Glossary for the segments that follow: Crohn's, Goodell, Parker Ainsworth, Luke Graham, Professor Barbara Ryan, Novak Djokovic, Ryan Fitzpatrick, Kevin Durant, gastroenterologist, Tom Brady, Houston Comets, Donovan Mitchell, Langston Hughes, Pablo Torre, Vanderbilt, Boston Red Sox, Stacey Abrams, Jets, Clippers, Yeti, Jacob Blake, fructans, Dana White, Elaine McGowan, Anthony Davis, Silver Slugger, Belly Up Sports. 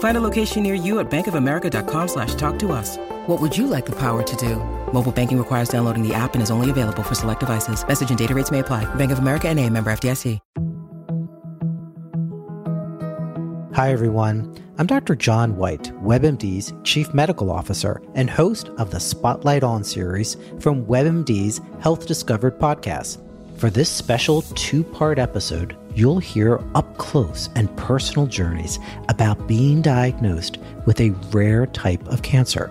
Find a location near you at bankofamerica.com/talktous. What would you like the power to do? Mobile banking requires downloading the app and is only available for select devices. Message and data rates may apply. Bank of America NA, member FDIC. Hi, everyone. I'm Dr. John White, WebMD's Chief Medical Officer and host of the Spotlight On series from WebMD's Health Discovered podcast. For this special two-part episode, you'll hear up close and personal journeys about being diagnosed with a rare type of cancer,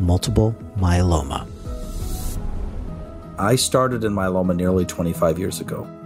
multiple myeloma. I started in myeloma nearly 25 years ago.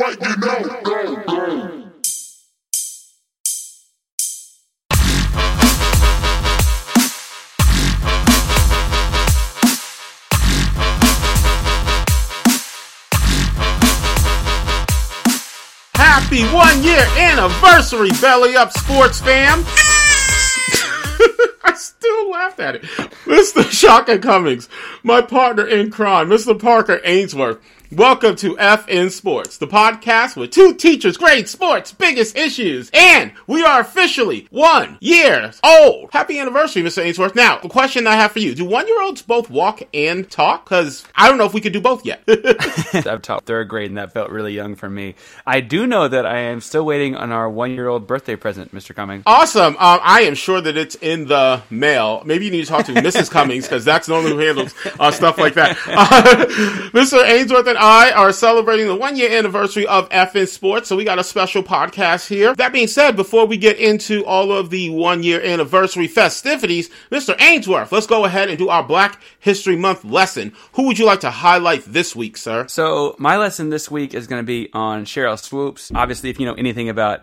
What you know, go. Happy 1 year anniversary, Belly Up Sports fam. I still laughed at it. Mr. Shaka Cummings, my partner in crime, Mr. Parker Ainsworth. Welcome to FN Sports, the podcast with two teachers, great sports, biggest issues, and we are officially 1 year old. Happy anniversary, Mr. Ainsworth. Now, the question I have for you, do 1-year-olds both walk and talk? Because I don't know if we could do both yet. I've taught third grade, and that felt really young for me. I do know that I am still waiting on our 1-year-old birthday present, Mr. Cummings. Awesome. I am sure that it's in the mail. Maybe you need to talk to Mrs. Cummings, because that's normally who handles stuff like that. Mr. Ainsworth and I are celebrating the 1-year anniversary of FN Sports, so we got a special podcast here. That being said, before we get into all of the 1-year anniversary festivities, Mr. Ainsworth, let's go ahead and do our Black History Month lesson. Who would you like to highlight this week, sir? So my lesson this week is going to be on Cheryl Swoopes. Obviously, if you know anything about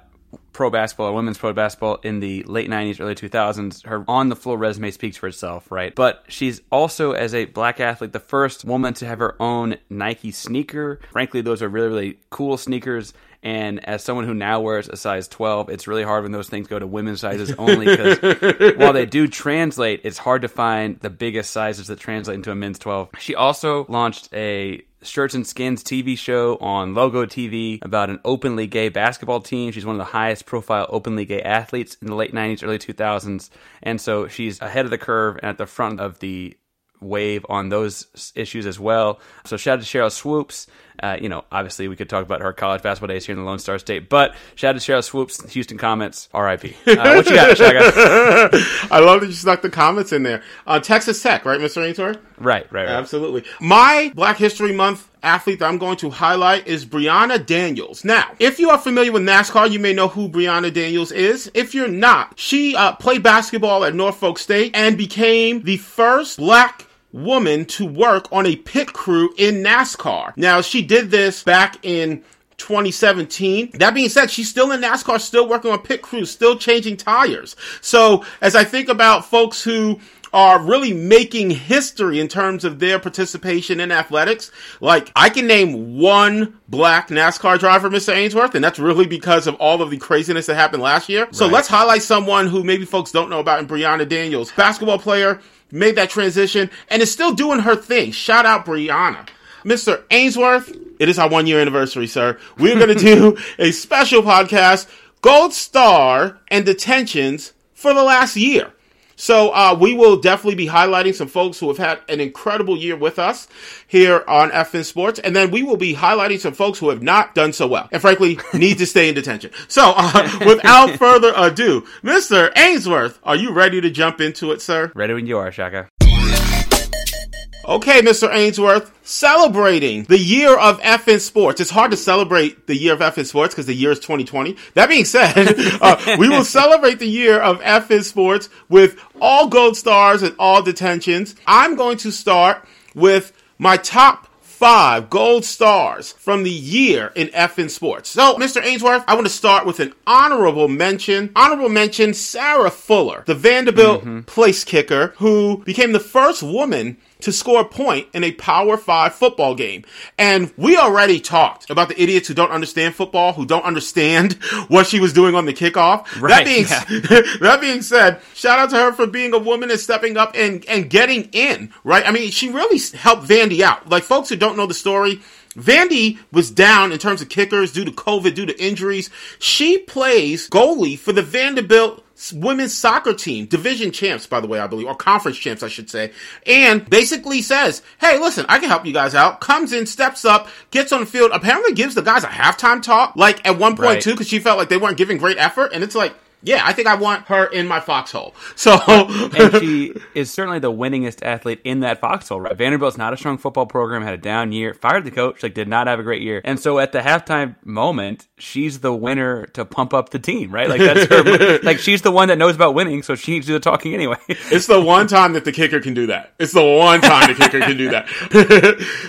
pro basketball or women's pro basketball in the late 90s, early 2000s, her on-the-floor resume speaks for itself, right? But she's also, as a black athlete, the first woman to have her own Nike sneaker. Frankly, those are really, really cool sneakers. And as someone who now wears a size 12, it's really hard when those things go to women's sizes only because while they do translate, it's hard to find the biggest sizes that translate into a men's 12. She also launched a Shirts and Skins TV show on Logo TV about an openly gay basketball team. She's one of the highest profile openly gay athletes in the late 90s, early 2000s. And so she's ahead of the curve and at the front of the wave on those issues as well. So shout out to Cheryl Swoopes. Obviously we could talk about her college basketball days here in the Lone Star State, but shout out to Cheryl Swoopes, Houston Comets, R.I.P. What you got, Shaka? I love that you snuck the comments in there. Texas Tech, right, Mr. Ainsworth? Right. Absolutely. My Black History Month athlete that I'm going to highlight is Brehanna Daniels. Now, if you are familiar with NASCAR, you may know who Brehanna Daniels is. If you're not, she played basketball at Norfolk State and became the first black woman to work on a pit crew in NASCAR. Now, she did this back in 2017. That being said, she's still in NASCAR, still working on pit crews, still changing tires. So as I think about folks who are really making history in terms of their participation in athletics, like, I can name one black NASCAR driver, Mr. Ainsworth, and that's really because of all of the craziness that happened last year. Right. So let's highlight someone who maybe folks don't know about in Brehanna Daniels, basketball player, made that transition, and is still doing her thing. Shout out Brehanna. Mr. Ainsworth, it is our 1-year anniversary, sir. We're going to do a special podcast, Gold Star and Detentions for the last year. So we will definitely be highlighting some folks who have had an incredible year with us here on FN Sports. And then we will be highlighting some folks who have not done so well and, frankly, need to stay in detention. So without further ado, Mr. Ainsworth, are you ready to jump into it, sir? Ready when you are, Shaka. Okay, Mr. Ainsworth, celebrating the year of FN Sports. It's hard to celebrate the year of FN Sports because the year is 2020. That being said, we will celebrate the year of FN Sports with all gold stars and all detentions. I'm going to start with my top 5 gold stars from the year in FN Sports. So, Mr. Ainsworth, I want to start with an honorable mention. Honorable mention, Sarah Fuller, the Vanderbilt place kicker who became the first woman to score a point in a Power 5 football game. And we already talked about the idiots who don't understand football, who don't understand what she was doing on the kickoff. Right, that being said, shout out to her for being a woman and stepping up and getting in, right? I mean, she really helped Vandy out. Like, folks who don't know the story, Vandy was down in terms of kickers due to COVID, due to injuries. She plays goalie for the Vanderbilt women's soccer team, division champs, by the way, I believe, or conference champs, I should say, and basically says, hey, listen, I can help you guys out, comes in, steps up, gets on the field, apparently gives the guys a halftime talk, like, at one point, right, too, because she felt like they weren't giving great effort, and it's like, yeah, I think I want her in my foxhole. So, and she is certainly the winningest athlete in that foxhole, right? Vanderbilt's not a strong football program, had a down year, fired the coach, like did not have a great year. And so at the halftime moment, she's the winner to pump up the team, right? Like that's her, like she's the one that knows about winning, so she needs to do the talking anyway. It's the one time that the kicker can do that.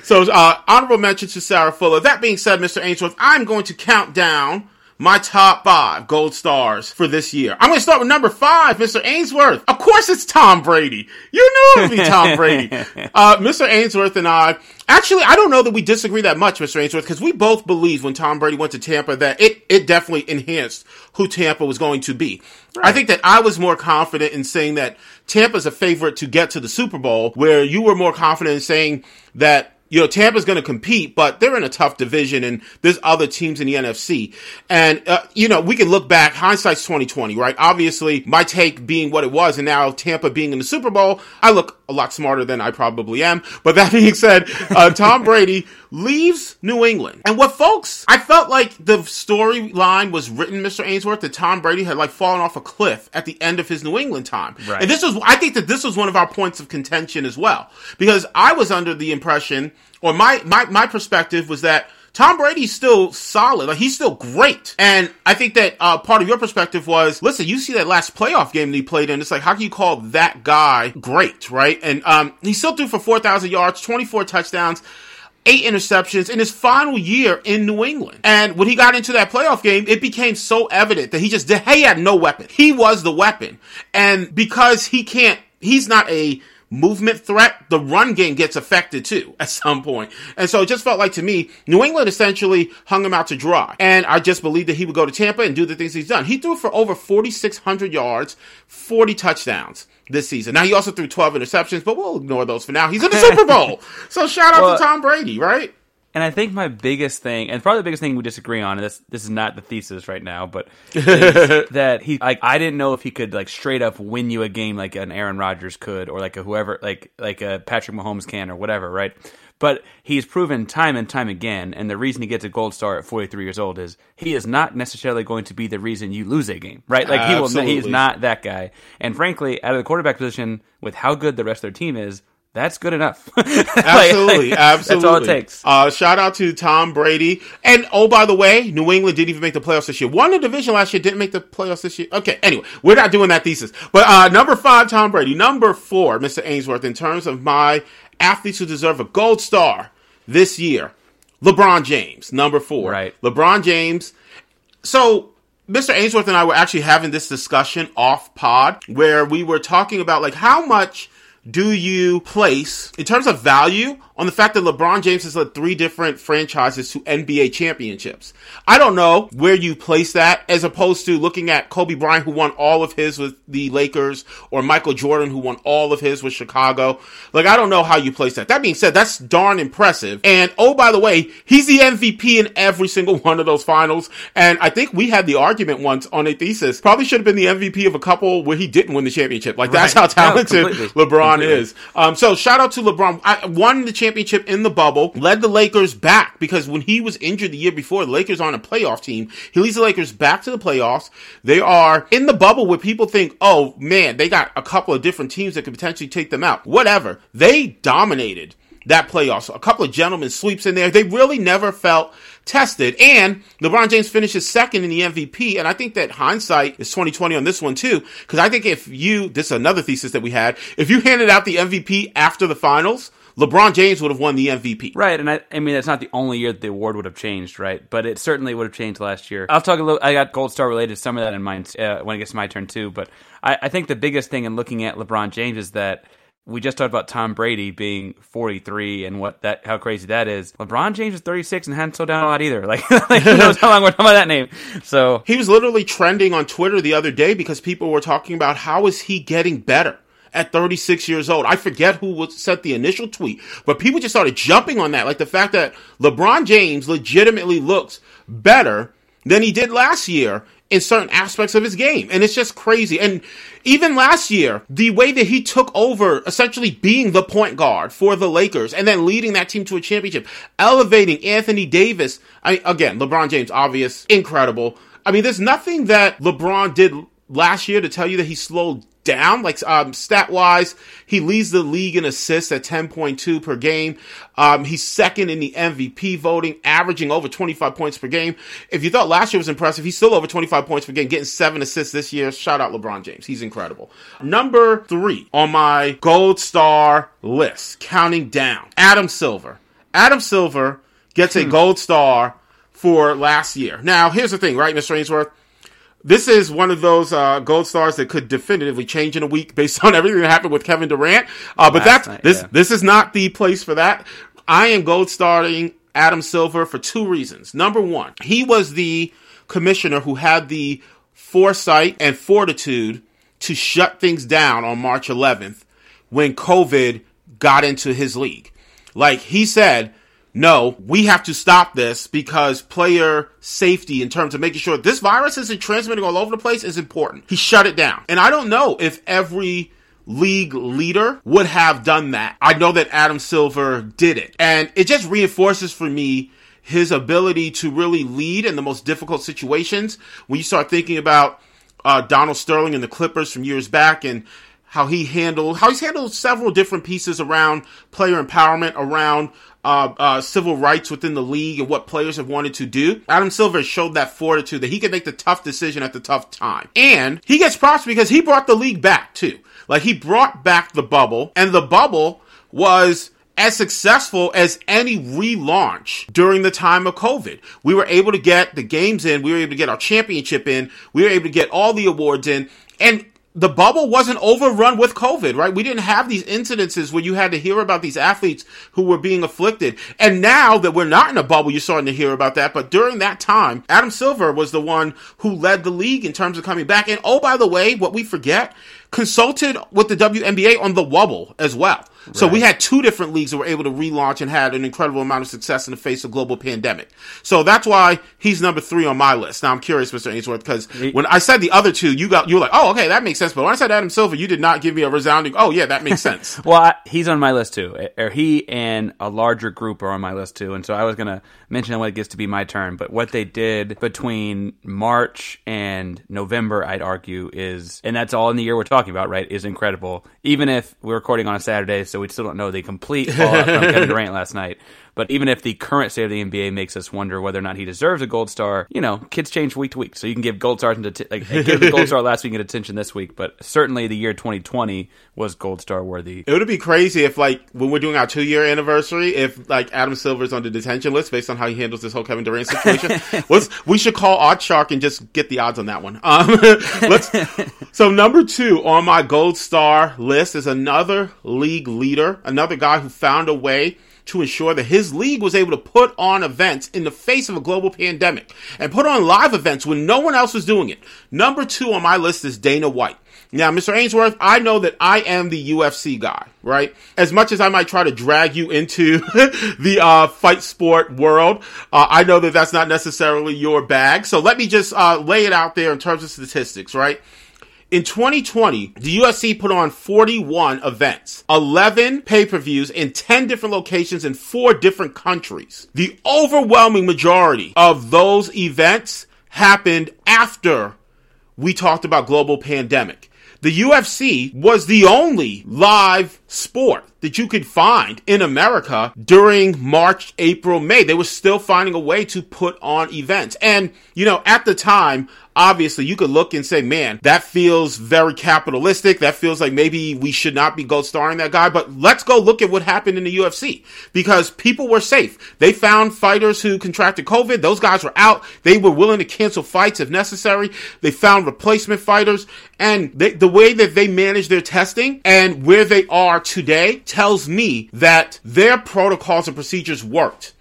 So honorable mention to Sarah Fuller. That being said, Mr. Ainsworth, I'm going to count down my top 5 gold stars for this year. I'm going to start with number 5, Mr. Ainsworth. Of course it's Tom Brady. You knew it would be Tom Brady. Mr. Ainsworth and I, actually, I don't know that we disagree that much, Mr. Ainsworth, because we both believed when Tom Brady went to Tampa that it definitely enhanced who Tampa was going to be. Right. I think that I was more confident in saying that Tampa's a favorite to get to the Super Bowl, where you were more confident in saying that, you know, Tampa's going to compete, but they're in a tough division, and there's other teams in the NFC. And, you know, we can look back, hindsight's 2020, right? Obviously, my take being what it was, and now Tampa being in the Super Bowl, I look a lot smarter than I probably am. But that being said, Tom Brady leaves New England. And what folks, I felt like the storyline was written, Mr. Ainsworth, that Tom Brady had like fallen off a cliff at the end of his New England time. Right. And I think this was one of our points of contention as well, because I was under the impression, or my perspective was that Tom Brady's still solid. Like, he's still great. And I think that part of your perspective was, listen, you see that last playoff game that he played in. It's like, how can you call that guy great, right? And he still threw for 4,000 yards, 24 touchdowns, 8 interceptions in his final year in New England. And when he got into that playoff game, it became so evident that he had no weapon. He was the weapon. And because he's not a movement threat, the run game gets affected too at some point. And so it just felt like, to me, New England essentially hung him out to dry. And I just believed that he would go to Tampa and do the things he's done. He threw for over 4,600 yards, 40 touchdowns this season. Now, he also threw 12 interceptions, but we'll ignore those for now. He's in the Super Bowl. So shout out to Tom Brady, right? And I think my biggest thing, and probably the biggest thing we disagree on, and this is not the thesis right now, but is that he, like, I didn't know if he could like straight up win you a game like an Aaron Rodgers could, or like a whoever, like a Patrick Mahomes can, or whatever, right? But he's proven time and time again, and the reason he gets a gold star at 43 years old is he is not necessarily going to be the reason you lose a game, right? Like he is not that guy. And frankly, out of the quarterback position, with how good the rest of their team is, that's good enough. Absolutely. Absolutely. That's all it takes. Shout out to Tom Brady. And, oh, by the way, New England didn't even make the playoffs this year. Won the division last year, didn't make the playoffs this year. Okay, anyway, we're not doing that thesis. But number 5, Tom Brady. Number 4, Mr. Ainsworth, in terms of my athletes who deserve a gold star this year, LeBron James, number 4. Right. LeBron James. So, Mr. Ainsworth and I were actually having this discussion off pod where we were talking about, like, how much do you place, in terms of value, on the fact that LeBron James has led 3 different franchises to NBA championships? I don't know where you place that, as opposed to looking at Kobe Bryant, who won all of his with the Lakers, or Michael Jordan, who won all of his with Chicago. Like, I don't know how you place that. That being said, that's darn impressive. And, oh, by the way, he's the MVP in every single one of those finals. And I think we had the argument once on a thesis, probably should have been the MVP of a couple where he didn't win the championship. Like, that's how talented LeBron is. So shout out to LeBron. I won the championship in the bubble, led the Lakers back, because when he was injured the year before, the Lakers aren't a playoff team. He leads the Lakers back to the playoffs. They are in the bubble where people think, oh man, they got a couple of different teams that could potentially take them out. Whatever. They dominated that playoffs. A couple of gentlemen sweeps in there. They really never felt tested. And LeBron James finishes second in the MVP. And I think that hindsight is 2020 on this one too. Because I think if you, this is another thesis that we had, if you handed out the MVP after the finals, LeBron James would have won the MVP. Right. And I mean, that's not the only year that the award would have changed, right? But it certainly would have changed last year. I'll talk a little, I got Gold Star related, some of that in mind when it gets to my turn too. But I think the biggest thing in looking at LeBron James is that we just talked about Tom Brady being 43 and how crazy that is. LeBron James is 36 and hadn't slowed down a lot either. Like who knows how long we're talking about that name. So he was literally trending on Twitter the other day because people were talking about how is he getting better at 36 years old. I forget who sent the initial tweet, but people just started jumping on that. Like the fact that LeBron James legitimately looks better than he did last year in certain aspects of his game. And it's just crazy. And even last year, the way that he took over essentially being the point guard for the Lakers and then leading that team to a championship, elevating Anthony Davis. Again, LeBron James, obvious, incredible. I mean, there's nothing that LeBron did last year to tell you that he slowed down. Like, stat-wise, he leads the league in assists at 10.2 per game. He's second in the MVP voting, averaging over 25 points per game. If you thought last year was impressive, he's still over 25 points per game, getting 7 assists this year. Shout out LeBron James. He's incredible. Number 3 on my gold star list, counting down, Adam Silver. Adam Silver gets a gold star for last year. Now, here's the thing, right, Mr. Ainsworth? This is one of those gold stars that could definitively change in a week based on everything that happened with Kevin Durant. But this is not the place for that. I am gold starring Adam Silver for 2 reasons. Number 1, he was the commissioner who had the foresight and fortitude to shut things down on March 11th when COVID got into his league. Like he said, no, we have to stop this because player safety in terms of making sure this virus isn't transmitting all over the place is important. He shut it down. And I don't know if every league leader would have done that. I know that Adam Silver did it. And it just reinforces for me his ability to really lead in the most difficult situations. When you start thinking about Donald Sterling and the Clippers from years back and how he's handled several different pieces around player empowerment, around civil rights within the league and what players have wanted to do. Adam Silver showed that fortitude that he could make the tough decision at the tough time. And he gets props because he brought the league back too. Like he brought back the bubble, and the bubble was as successful as any relaunch during the time of COVID. We were able to get the games in. We were able to get our championship in. We were able to get all the awards in. And the bubble wasn't overrun with COVID, right? We didn't have these incidences where you had to hear about these athletes who were being afflicted. And now that we're not in a bubble, you're starting to hear about that. But during that time, Adam Silver was the one who led the league in terms of coming back. And oh, by the way, what we forget, consulted with the WNBA on the wobble as well. Right. So we had 2 different leagues that were able to relaunch and had an incredible amount of success in the face of global pandemic. So that's why he's number 3 on my list. Now I'm curious, Mr. Ainsworth, because when I said the other 2, you were like, oh, okay, that makes sense. But when I said Adam Silver, you did not give me a resounding, oh yeah, that makes sense. Well, he's on my list too. He and a larger group are on my list too. And so I was going to mention when it gets to be my turn, but what they did between March and November, I'd argue is, and that's all in the year we're talking talking about, right, is incredible. Even if we're recording on a Saturday, so we still don't know the complete fallout from Kevin Durant last night. But even if the current state of the NBA makes us wonder whether or not he deserves a gold star, you know, kids change week to week. So you can give gold stars give the gold star last week and attention this week. But certainly the year 2020 was gold star worthy. It would be crazy if, like, when we're doing our 2-year anniversary, if, like, Adam Silver's on the detention list based on how he handles this whole Kevin Durant situation. We should call Odd Shark and just get the odds on that one. So number 2 on my gold star list is another league leader, another guy who found a way to ensure that his league was able to put on events in the face of a global pandemic and put on live events when no one else was doing it. Number 2 on my list is Dana White. Now, Mr. Ainsworth, I know that I am the UFC guy, right? As much as I might try to drag you into the fight sport world, I know that that's not necessarily your bag. So let me just lay it out there in terms of statistics, right? In 2020, the UFC put on 41 events, 11 pay-per-views in 10 different locations in 4 different countries. The overwhelming majority of those events happened after we talked about global pandemic. The UFC was the only live sport that you could find in America during March, April, May. They were still finding a way to put on events. And, you know, at the time, obviously, you could look and say, man, that feels very capitalistic. That feels like maybe we should not be gold starring that guy. But let's go look at what happened in the UFC, because people were safe. They found fighters who contracted COVID. Those guys were out. They were willing to cancel fights if necessary. They found replacement fighters. And the way that they managed their testing and where they are today tells me that their protocols and procedures worked.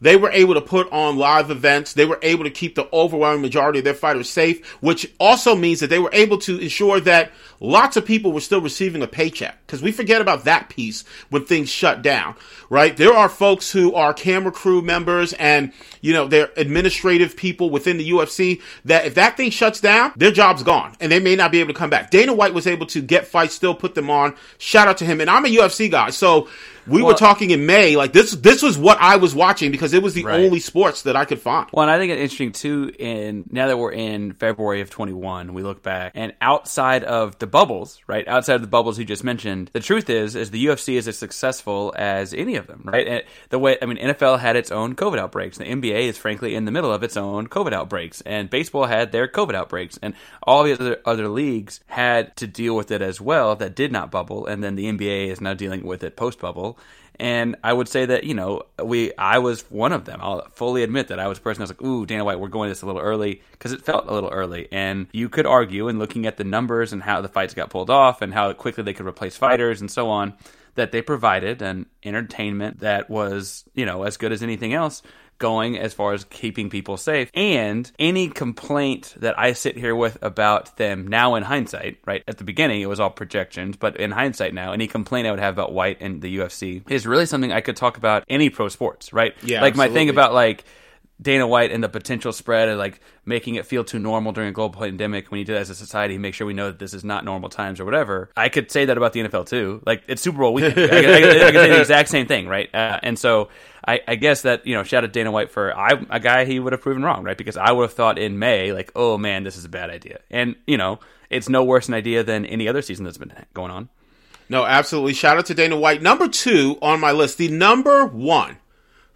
They were able to put on live events. They were able to keep the overwhelming majority of their fighters safe, which also means that they were able to ensure that lots of people were still receiving a paycheck, because we forget about that piece when things shut down, right? There are folks who are camera crew members and, you know, they're administrative people within the UFC that if that thing shuts down, their job's gone and they may not be able to come back. Dana White was able to get fights, still put them on. Shout out to him. And I'm a UFC guy, so we were talking in May, like this was what I was watching, because it was the only sports that I could find. Well, and I think it's interesting too, now that we're in February of 21, we look back and outside of the bubbles, right? Outside of the bubbles you just mentioned, the truth is the UFC is as successful as any of them, right? And the way, I mean, NFL had its own COVID outbreaks. The NBA is frankly in the middle of its own COVID outbreaks, and baseball had their COVID outbreaks, and all the other leagues had to deal with it as well that did not bubble. And then the NBA is now dealing with it post-bubble. And I would say that, you know, I was one of them. I'll fully admit that I was a person that was like, ooh, Dana White, we're going this a little early, because it felt a little early. And you could argue, and looking at the numbers and how the fights got pulled off and how quickly they could replace fighters and so on, that they provided an entertainment that was, you know, as good as anything else, going as far as keeping people safe. And any complaint that I sit here with about them now in hindsight, right? At the beginning, it was all projections, but in hindsight now, any complaint I would have about White and the UFC is really something I could talk about any pro sports, right? Yeah, like absolutely. My thing about like Dana White and the potential spread and like making it feel too normal during a global pandemic, when you do that as a society, make sure we know that this is not normal times or whatever. I could say that about the NFL too. Like, it's Super Bowl weekend. I could say the exact same thing, right? And so I guess that, you know, shout out Dana White for a guy he would have proven wrong, right? Because I would have thought in May, like, oh man, this is a bad idea. And, you know, it's no worse an idea than any other season that's been going on. No, absolutely. Shout out to Dana White. Number 2 on my list, the number 1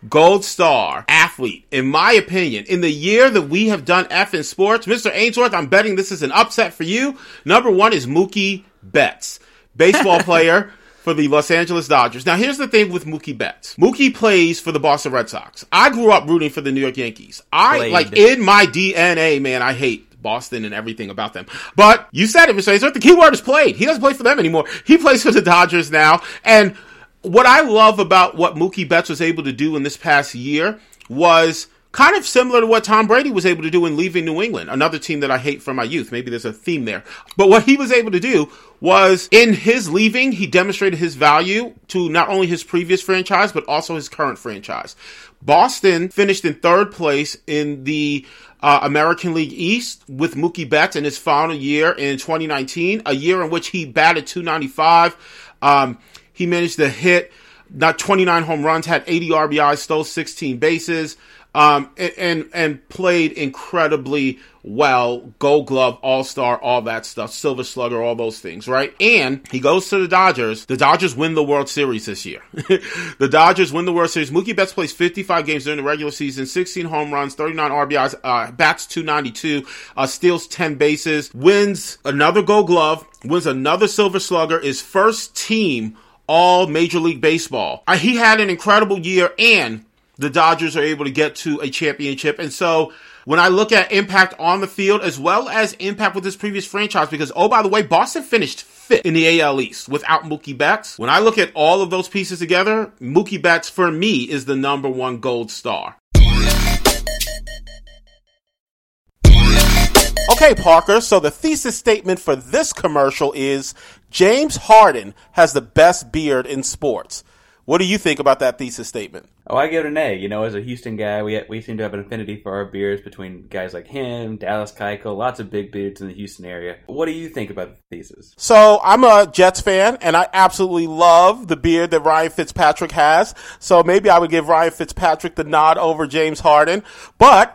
gold star athlete, in my opinion, in the year that we have done FN Sports. Mr. Ainsworth, I'm betting this is an upset for you. Number 1 is Mookie Betts, baseball player for the Los Angeles Dodgers. Now, here's the thing with Mookie Betts. Mookie plays for the Boston Red Sox. I grew up rooting for the New York Yankees. Like, in my DNA, man, I hate Boston and everything about them. But you said it, Mr. Ainsworth, the key word is played. He doesn't play for them anymore. He plays for the Dodgers now. And what I love about what Mookie Betts was able to do in this past year was kind of similar to what Tom Brady was able to do in leaving New England, another team that I hate from my youth. Maybe there's a theme there. But what he was able to do was, in his leaving, he demonstrated his value to not only his previous franchise, but also his current franchise. Boston finished in 3rd place in the American League East with Mookie Betts in his final year in 2019, a year in which he batted .295. He managed to hit 29 home runs, had 80 RBIs, stole 16 bases, and played incredibly well. Gold Glove, All-Star, all that stuff, Silver Slugger, all those things, right? And he goes to the Dodgers. The Dodgers win the World Series this year. The Dodgers win the World Series. Mookie Betts plays 55 games during the regular season, 16 home runs, 39 RBIs, bats .292, steals 10 bases, wins another Gold Glove, wins another Silver Slugger, is first team all Major League Baseball. He had an incredible year, and the Dodgers are able to get to a championship. And so when I look at impact on the field as well as impact with this previous franchise, because, oh, by the way, Boston finished fifth in the AL East without Mookie Betts. When I look at all of those pieces together, Mookie Betts, for me, is the number one gold star. Okay, Parker, so the thesis statement for this commercial is James Harden has the best beard in sports. What do you think about that thesis statement? Oh, I give it an A. You know, as a Houston guy, we seem to have an affinity for our beards between guys like him, Dallas Keuchel, lots of big dudes in the Houston area. What do you think about the thesis? So I'm a Jets fan, and I absolutely love the beard that Ryan Fitzpatrick has. So maybe I would give Ryan Fitzpatrick the nod over James Harden. But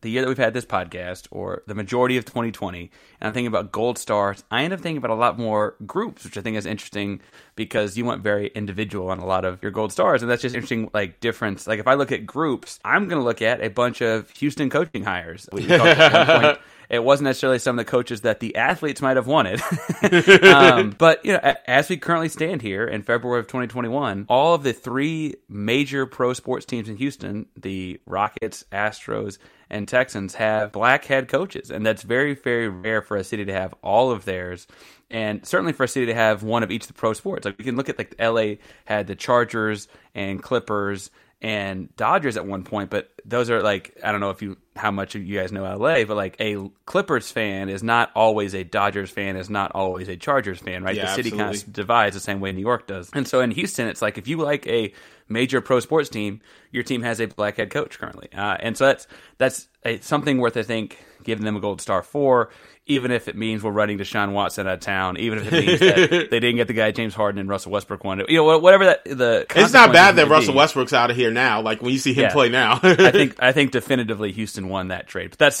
the year that we've had this podcast, or the majority of 2020, and I'm thinking about gold stars, I end up thinking about a lot more groups, which I think is interesting because you went very individual on a lot of your gold stars, and that's just interesting, like, difference. Like, if I look at groups, I'm going to look at a bunch of Houston coaching hires. We talked at one point. It wasn't necessarily some of the coaches that the athletes might have wanted. But, you know, as we currently stand here in February of 2021, all of the three major pro sports teams in Houston, the Rockets, Astros, and Texans, have black head coaches. And that's very, very rare for a city to have all of theirs. And certainly for a city to have one of each of the pro sports. Like, you can look at, like, LA had the Chargers and Clippers and Dodgers at one point, but those are, like, I don't know if how much you guys know LA, but, like, a Clippers fan is not always a Dodgers fan, is not always a Chargers fan, right? Yeah, the city kind of divides the same way New York does. And so in Houston, it's like, if you like a major pro sports team, your team has a black head coach currently. And so that's something worth, I think, giving them a gold star for, even if it means we're running Deshaun Watson out of town, even if it means that they didn't get the guy James Harden and Russell Westbrook wanted. You know, whatever that the it's not bad that Russell Westbrook's out of here now. Like, when you see him play now, I think definitively Houston won that trade. But that's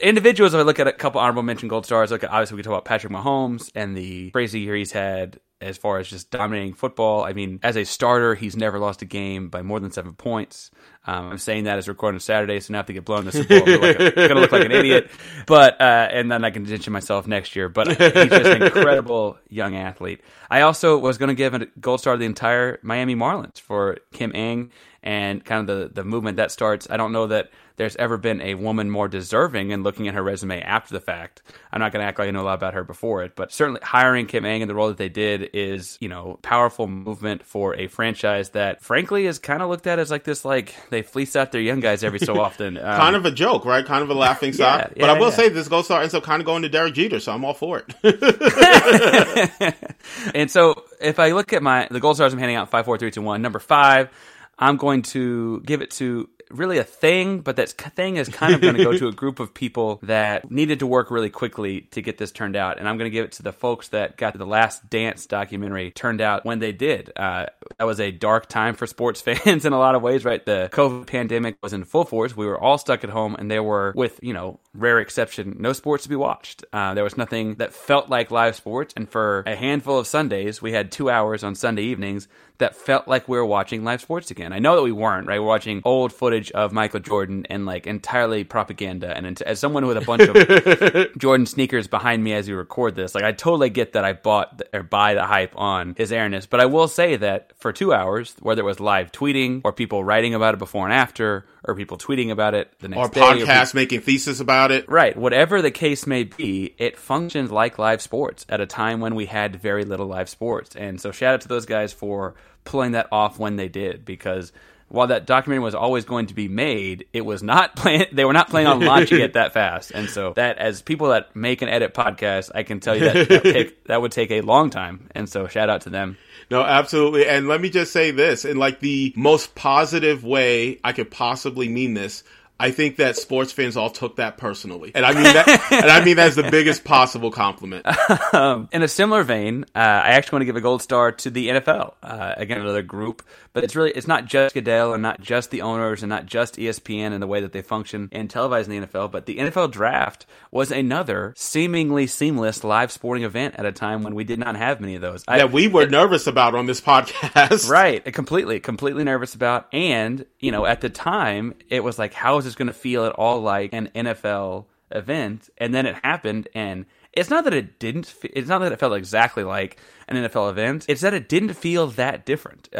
individuals. If I look at a couple honorable mention gold stars, look at, obviously we can talk about Patrick Mahomes and the crazy year he's had as far as just dominating football. I mean, as a starter, he's never lost a game by more than 7 points. I'm saying that as recording on Saturday, so now I have to get blown this ball. I'm going to look like an idiot. But and then I can ditch myself next year. But he's just an incredible young athlete. I also was going to give a gold star to the entire Miami Marlins for Kim Ng and kind of the movement that starts. I don't know that there's ever been a woman more deserving, and looking at her resume after the fact, I'm not going to act like I know a lot about her before it, but certainly hiring Kim Ng and the role that they did is, you know, powerful movement for a franchise that, frankly, is kind of looked at as like this, like, they fleece out their young guys every so often. Kind of a joke, right? Kind of a laughing stock. Yeah, but I will say this gold star ends up kind of going to Derek Jeter, so I'm all for it. And so if I look at the gold stars I'm handing out, 5, 4, 3, 2, 1, number 5, I'm going to give it to really a thing, but that thing is kind of going to go to a group of people that needed to work really quickly to get this turned out. And I'm going to give it to the folks that got the Last Dance documentary turned out when they did. That was a dark time for sports fans in a lot of ways, right? The COVID pandemic was in full force. We were all stuck at home, and there were, with, you know, rare exception, no sports to be watched. There was nothing that felt like live sports. And for a handful of Sundays, we had 2 hours on Sunday evenings that felt like we were watching live sports again. I know that we weren't, right? We're watching old footage of Michael Jordan and like entirely propaganda. And as someone with a bunch of Jordan sneakers behind me as we record this, like I totally get that I buy the hype on his airness. But I will say that for 2 hours, whether it was live tweeting or people writing about it before and after, or people tweeting about it the next day. Or podcasts making thesis about it. Right. Whatever the case may be, it functioned like live sports at a time when we had very little live sports. And so shout out to those guys for pulling that off when they did, because while that documentary was always going to be made, it was not they were not planning on launching it that fast. And so that, as people that make and edit podcasts, I can tell you that would take a long time. And so shout out to them. No, absolutely. And let me just say this, in like the most positive way I could possibly mean this, I think that sports fans all took that personally. And I mean that, and I mean that's the biggest possible compliment. In a similar vein, I actually want to give a gold star to the NFL. Again, another group, but it's not just Goodell and not just the owners and not just ESPN and the way that they function and televise in the NFL, but the NFL draft was another seemingly seamless live sporting event at a time when we did not have many of those. We were nervous about on this podcast. Right. Completely nervous about. And, you know, at the time, it was like, how is is going to feel at all like an NFL event? And then it happened, and it's not that it felt exactly like an NFL event. It's that it didn't feel that different.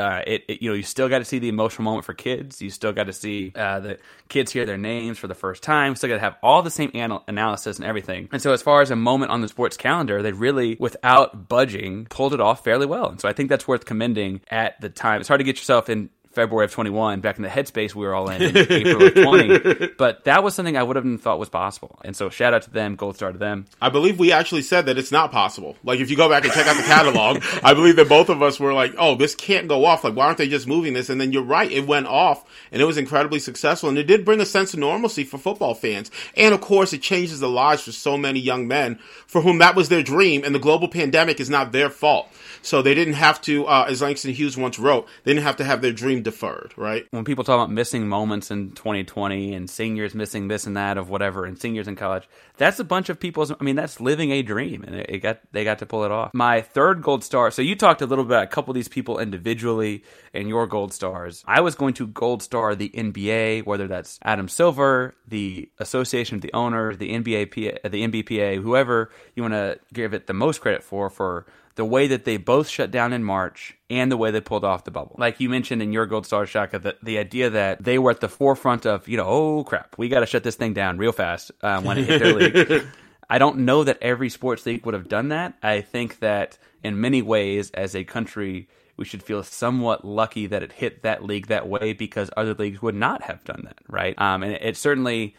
You still got to see the emotional moment for kids. You still got to see the kids hear their names for the first time. Still got to have all the same analysis and everything. And so as far as a moment on the sports calendar, they really, without budging, pulled it off fairly well. And so I think that's worth commending at the time. It's hard to get yourself in February of 21, back in the headspace we were all in April of 20. But that was something I would have thought was possible. And so shout out to them, gold star to them. I believe we actually said that it's not possible. Like, if you go back and check out the catalog, I believe that both of us were like, oh, this can't go off. Like, why aren't they just moving this? And then you're right. It went off, and it was incredibly successful. And it did bring a sense of normalcy for football fans. And, of course, it changes the lives for so many young men for whom that was their dream. And the global pandemic is not their fault. So they didn't have to, as Langston Hughes once wrote, they didn't have to have their dream deferred, right? When people talk about missing moments in 2020 and seniors missing this and that of whatever and seniors in college, that's a bunch of people's, I mean, that's living a dream, and they got to pull it off. My third gold star, so you talked a little bit about a couple of these people individually and your gold stars. I was going to gold star the NBA, whether that's Adam Silver, the Association of the Owners, the NBA, the NBPA, whoever you want to give it the most credit for the way that they both shut down in March and the way they pulled off the bubble. Like you mentioned in your gold star, Shaka, the idea that they were at the forefront of, you know, oh crap, we got to shut this thing down real fast when it hit their league. I don't know that every sports league would have done that. I think that in many ways as a country, we should feel somewhat lucky that it hit that league that way, because other leagues would not have done that, right? And it certainly,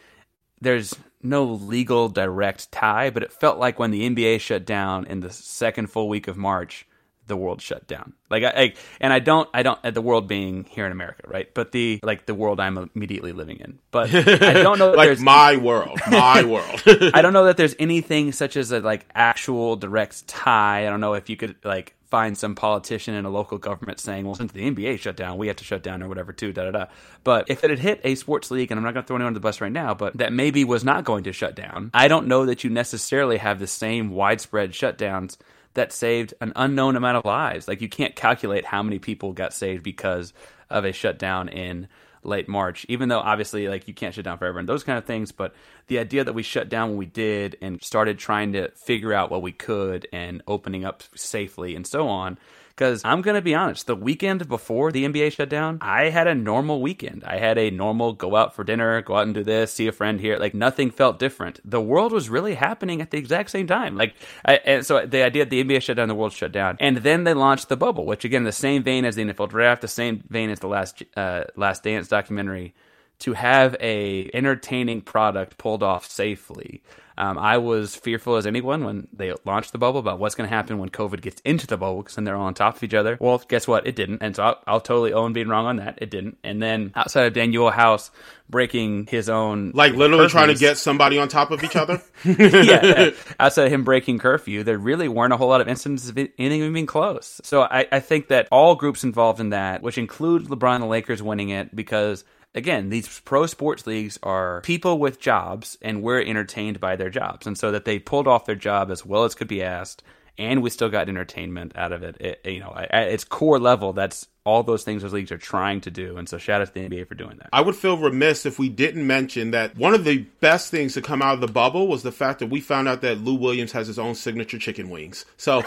there's no legal direct tie, but it felt like when the NBA shut down in the second full week of March, the world shut down. Like I don't, the world being here in America, right? But the world I'm immediately living in. But I don't know that like there's my world. I don't know that there's anything such as a like actual direct tie. I don't know if you could like find some politician in a local government saying, well, since the NBA shut down, we have to shut down or whatever too, da-da-da. But if it had hit a sports league, and I'm not going to throw anyone under the bus right now, but that maybe was not going to shut down, I don't know that you necessarily have the same widespread shutdowns that saved an unknown amount of lives. Like, you can't calculate how many people got saved because of a shutdown in late March, even though obviously like you can't shut down forever and those kind of things. But the idea that we shut down when we did and started trying to figure out what we could and opening up safely and so on. Because I'm going to be honest, the weekend before the NBA shut down, I had a normal weekend. I had a normal go out for dinner, go out and do this, see a friend here. Like, nothing felt different. The world was really happening at the exact same time. Like, and so the idea that the NBA shut down, the world shut down. And then they launched the bubble, which again, the same vein as the NFL draft, the same vein as the Last Dance documentary, to have a entertaining product pulled off safely. I was fearful as anyone when they launched the bubble about what's going to happen when COVID gets into the bubble, because then they're all on top of each other. Well, guess what? It didn't. And so I'll totally own being wrong on that. It didn't. And then outside of Daniel House breaking his own... like literally curfews, trying to get somebody on top of each other? Yeah. Outside of him breaking curfew, there really weren't a whole lot of instances of anything even close. So I think that all groups involved in that, which includes LeBron and the Lakers winning it, because... again, these pro sports leagues are people with jobs, and we're entertained by their jobs. And so that they pulled off their job as well as could be asked, and we still got entertainment out of it. At its core level, that's all those things those leagues are trying to do. And so shout out to the NBA for doing that. I would feel remiss if we didn't mention that one of the best things to come out of the bubble was the fact that we found out that Lou Williams has his own signature chicken wings. So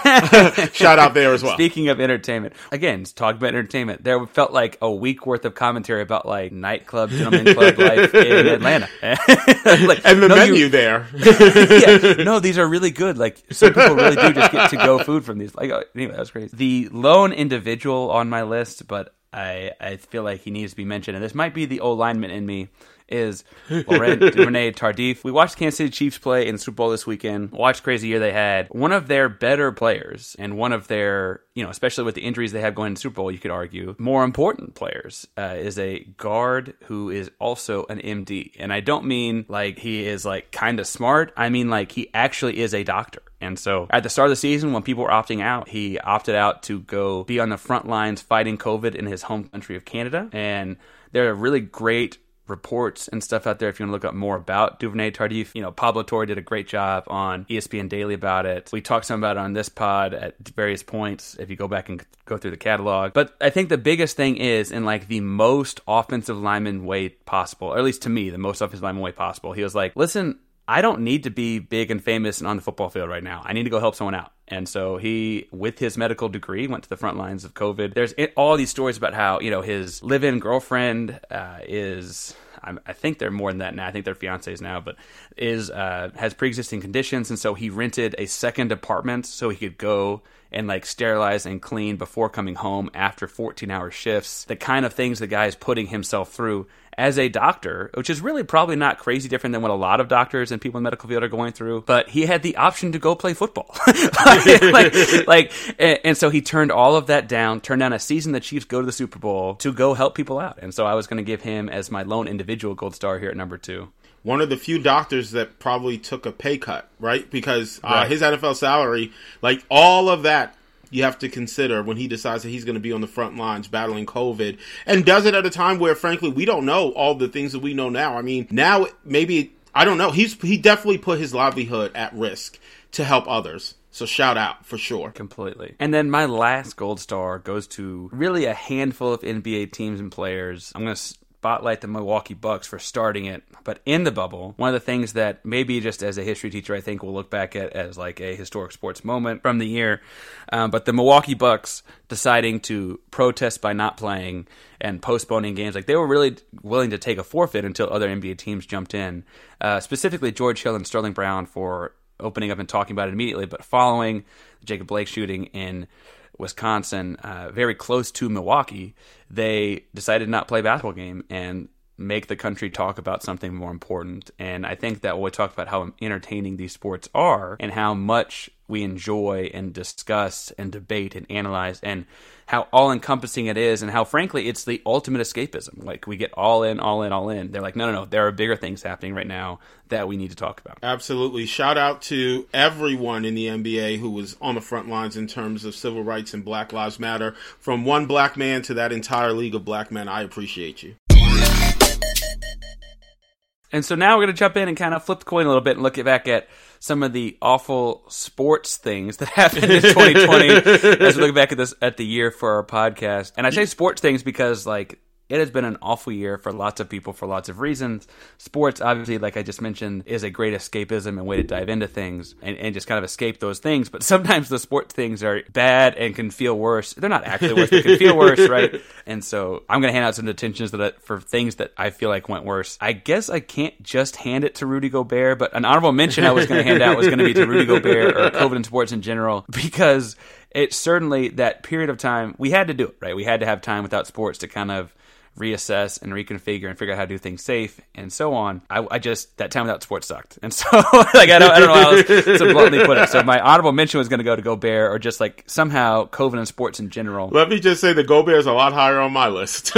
shout out there as well. Speaking of entertainment, again, talking about entertainment, there felt like a week worth of commentary about like nightclub, gentleman club life in Atlanta. Like, and the menu there. Yeah, no, these are really good. Like some people really do just get to go food from these. Like, anyway, that was crazy. The lone individual on my list, but I feel like he needs to be mentioned, and this might be the old lineman in me, is Laurent Duvernay-Tardif. We watched Kansas City Chiefs play in the Super Bowl this weekend. Watched crazy year they had. One of their better players, and one of their, especially with the injuries they have going into the Super Bowl, you could argue, more important players, is a guard who is also an MD. And I don't mean like he is like kind of smart. I mean like he actually is a doctor. And so at the start of the season, when people were opting out, he opted out to go be on the front lines fighting COVID in his home country of Canada. And there are really great reports and stuff out there if you want to look up more about Duvernay-Tardif. Pablo Torre did a great job on ESPN Daily about it. We talked some about it on this pod at various points if you go back and go through the catalog. But I think the biggest thing is, in like the most offensive lineman way possible, or at least to me, the most offensive lineman way possible, he was like, listen, I don't need to be big and famous and on the football field right now. I need to go help someone out. And so he, with his medical degree, went to the front lines of COVID. There's all these stories about how, his live-in girlfriend is... I think they're more than that now. I think they're fiancés now, but has pre-existing conditions. And so he rented a second apartment so he could go and like sterilize and clean before coming home after 14-hour shifts. The kind of things the guy is putting himself through as a doctor, which is really probably not crazy different than what a lot of doctors and people in the medical field are going through. But he had the option to go play football. And so he turned all of that down, turned down a season the Chiefs go to the Super Bowl to go help people out. And so I was going to give him as my lone individual gold star here at number 2. One of the few doctors that probably took a pay cut, right? Because his NFL salary, like all of that, you have to consider when he decides that he's going to be on the front lines battling COVID, and does it at a time where, frankly, we don't know all the things that we know now. I mean, now maybe, I don't know. He definitely put his livelihood at risk to help others. So shout out for sure. Completely. And then my last gold star goes to really a handful of NBA teams and players. I'm going to spotlight the Milwaukee Bucks for starting it, but in the bubble, one of the things that maybe just as a history teacher I think we'll look back at as like a historic sports moment from the year, but the Milwaukee Bucks deciding to protest by not playing and postponing games, like they were really willing to take a forfeit until other NBA teams jumped in, specifically George Hill and Sterling Brown for opening up and talking about it immediately, but following the Jacob Blake shooting in Wisconsin, very close to Milwaukee, they decided not to play a basketball game and make the country talk about something more important. And I think that when we talk about how entertaining these sports are and how much we enjoy and discuss and debate and analyze and how all-encompassing it is and how, frankly, it's the ultimate escapism. Like, we get all in, all in, all in. They're like, no, there are bigger things happening right now that we need to talk about. Absolutely. Shout out to everyone in the NBA who was on the front lines in terms of civil rights and Black Lives Matter. From one black man to that entire league of black men, I appreciate you. And so now we're going to jump in and kind of flip the coin a little bit and look back at some of the awful sports things that happened in 2020 as we look back at the year for our podcast. And I say sports things because, like, it has been an awful year for lots of people for lots of reasons. Sports, obviously, like I just mentioned, is a great escapism and way to dive into things and just kind of escape those things. But sometimes the sports things are bad and can feel worse. They're not actually worse. They can feel worse, right? And so I'm going to hand out some detentions for things that I feel like went worse. I guess I can't just hand it to Rudy Gobert, but an honorable mention I was going to hand out was going to be to Rudy Gobert or COVID and sports in general, because it's certainly that period of time we had to do it, right? We had to have time without sports to kind of reassess and reconfigure and figure out how to do things safe and so on. I just, that time without sports sucked. And so like, I don't know how else to bluntly put it. So my honorable mention was going to go to Gobert, or just like somehow COVID and sports in general. Let me just say that Gobert is a lot higher on my list.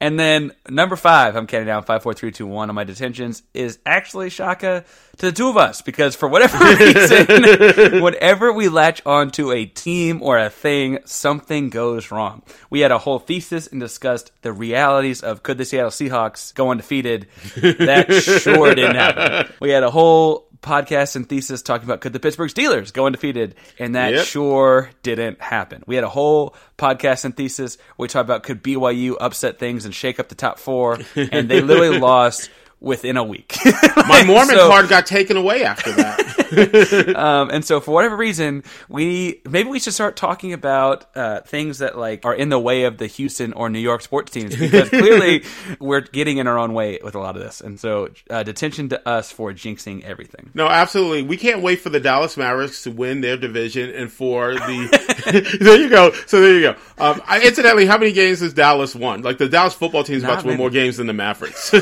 And then number 5, I'm counting down 5, 4, 3, 2, 1 on my detentions, is actually Shaka to the two of us, because for whatever reason, whenever we latch onto a team or a thing, something goes wrong. We had a whole thesis and discussed the realities of could the Seattle Seahawks go undefeated. That sure didn't happen. We had a whole podcast and thesis talking about could the Pittsburgh Steelers go undefeated, and that sure didn't happen. We had a whole podcast and thesis where we talked about could BYU upset things and shake up the top 4, and they literally lost within a week. Like, my Mormon card got taken away after that. And so for whatever reason, maybe we should start talking about things that like are in the way of the Houston or New York sports teams, because clearly we're getting in our own way with a lot of this. And so detention to us for jinxing everything. No, absolutely. We can't wait for the Dallas Mavericks to win their division and for the – there you go. So there you go. Incidentally, how many games has Dallas won? Like the Dallas football team is about to win more games than the Mavericks.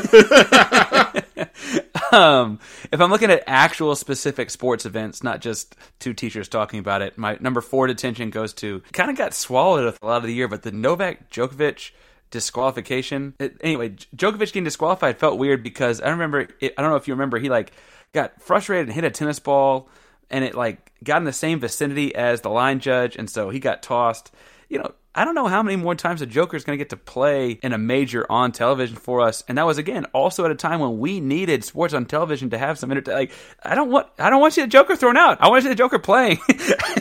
If I'm looking at actual specific sports events, not just two teachers talking about it, my number 4 detention goes to, kind of got swallowed with a lot of the year, but the Novak Djokovic disqualification. Djokovic getting disqualified felt weird because I don't know if you remember, he like got frustrated and hit a tennis ball, and it like got in the same vicinity as the line judge, and so he got tossed. You know, I don't know how many more times the Joker is going to get to play in a major on television for us. And that was, again, also at a time when we needed sports on television to have some entertainment. Like, I don't want to see the Joker thrown out. I want to see the Joker playing.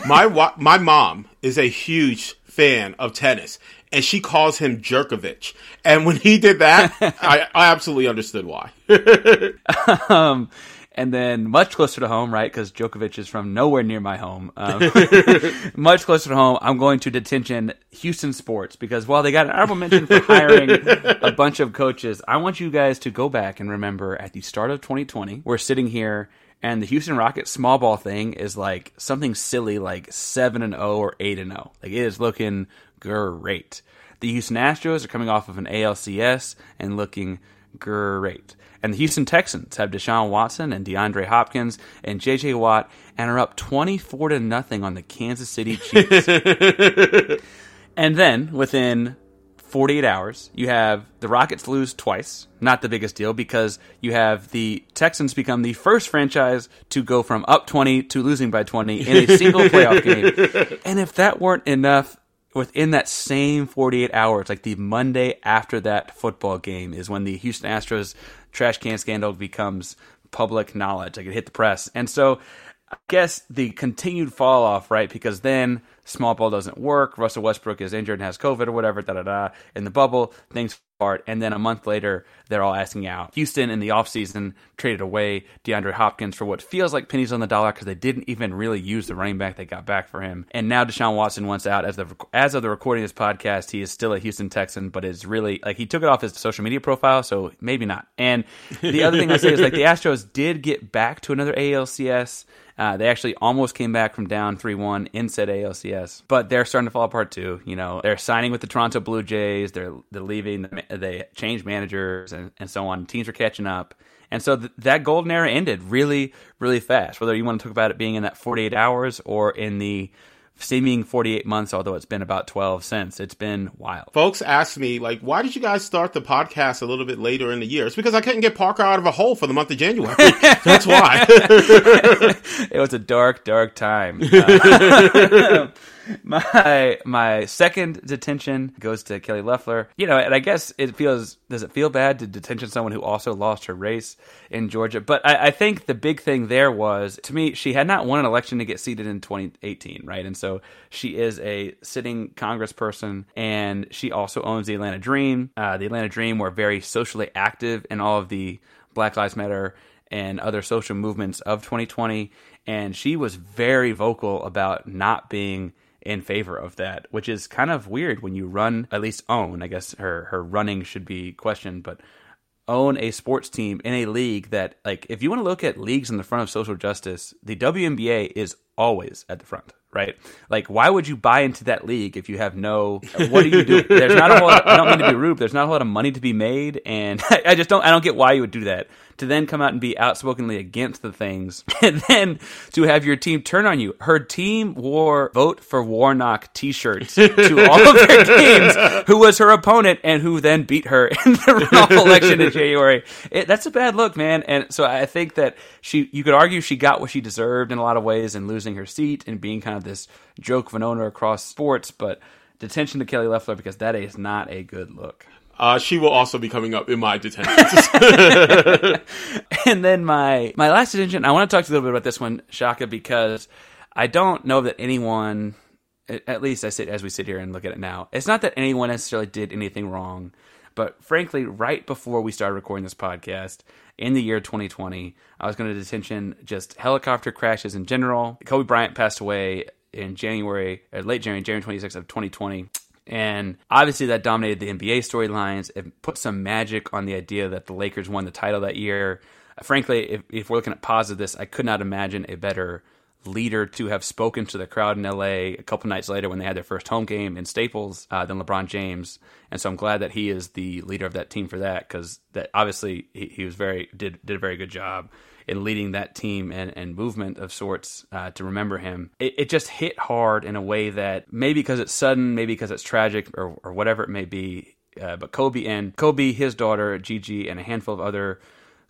My mom is a huge fan of tennis, and she calls him Jerkovic. And when he did that, I absolutely understood why. And then much closer to home, right, because Djokovic is from nowhere near my home. Much closer to home, I'm going to detention Houston sports, because while they got an honorable mention for hiring a bunch of coaches, I want you guys to go back and remember at the start of 2020, we're sitting here, and the Houston Rockets small ball thing is like something silly like 7-0 or 8-0. Like, it is looking great. The Houston Astros are coming off of an ALCS and looking great. And the Houston Texans have Deshaun Watson and DeAndre Hopkins and J.J. Watt and are up 24-0 on the Kansas City Chiefs. And then within 48 hours, you have the Rockets lose twice. Not the biggest deal, because you have the Texans become the first franchise to go from up 20 to losing by 20 in a single playoff game. And if that weren't enough, within that same 48 hours, like the Monday after that football game, is when the Houston Astros trash can scandal becomes public knowledge. Like, it hit the press. And so I guess the continued fall off, right? Because then small ball doesn't work. Russell Westbrook is injured and has COVID or whatever, in the bubble, things apart. And then a month later, they're all asking out. Houston in the offseason traded away DeAndre Hopkins for what feels like pennies on the dollar, because they didn't even really use the running back they got back for him. And now Deshaun Watson wants out. As of the recording of this podcast, he is still a Houston Texan, but is really, like, he took it off his social media profile, so maybe not. And the other thing I say is, like, the Astros did get back to another ALCS. They actually almost came back from down 3-1 in said ALCS, but they're starting to fall apart too. You know, they're signing with the Toronto Blue Jays. They're leaving. They changed managers and so on. Teams are catching up. And so that golden era ended really, really fast, whether you want to talk about it being in that 48 hours or in the seeming 48 months, although it's been about 12 since. It's been wild. Folks asked me, like, why did you guys start the podcast a little bit later in the year? It's because I couldn't get Parker out of a hole for the month of January. That's why. It was a dark, dark time. My second detention goes to Kelly Loeffler. You know, and I guess does it feel bad to detention someone who also lost her race in Georgia? But I think the big thing there was, to me, she had not won an election to get seated in 2018, right? And so she is a sitting congressperson, and she also owns the Atlanta Dream. The Atlanta Dream were very socially active in all of the Black Lives Matter and other social movements of 2020, and she was very vocal about not being in favor of that, which is kind of weird when you run, at least own, I guess her running should be questioned, but own a sports team in a league that, like, if you want to look at leagues in the front of social justice, the WNBA is always at the front. right? Like, why would you buy into that league if you have no, what do you do? There's not a whole lot, I don't mean to be rude, but there's not a lot of money to be made. And I just don't, I don't get why you would do that. To then come out and be outspokenly against the things and then to have your team turn on you. Her team wore Vote for Warnock t-shirts to all of their games, who was her opponent and who then beat her in the runoff election in January. That's a bad look, man. And so I think that you could argue she got what she deserved in a lot of ways in losing her seat and being kind of this joke Venona across sports, but detention to Kelly Loeffler, because that is not a good look. She will also be coming up in my detentions. And then my last detention, I want to talk a little bit about this one, Shaka, because I don't know that anyone, at least as we sit here and look at it now, it's not that anyone necessarily did anything wrong, but frankly, right before we started recording this podcast, in the year 2020, I was going to detention just helicopter crashes in general. Kobe Bryant passed away in January 26th of 2020. And obviously that dominated the NBA storylines. It put some magic on the idea that the Lakers won the title that year. Frankly, if we're looking at positive this, I could not imagine a better leader to have spoken to the crowd in LA a couple nights later when they had their first home game in Staples than LeBron James. And so I'm glad that he is the leader of that team for that, because that obviously he was did a very good job in leading that team and movement of sorts to remember him. It just hit hard in a way that maybe because it's sudden, maybe because it's tragic or whatever it may be. But Kobe, his daughter, Gigi, and a handful of other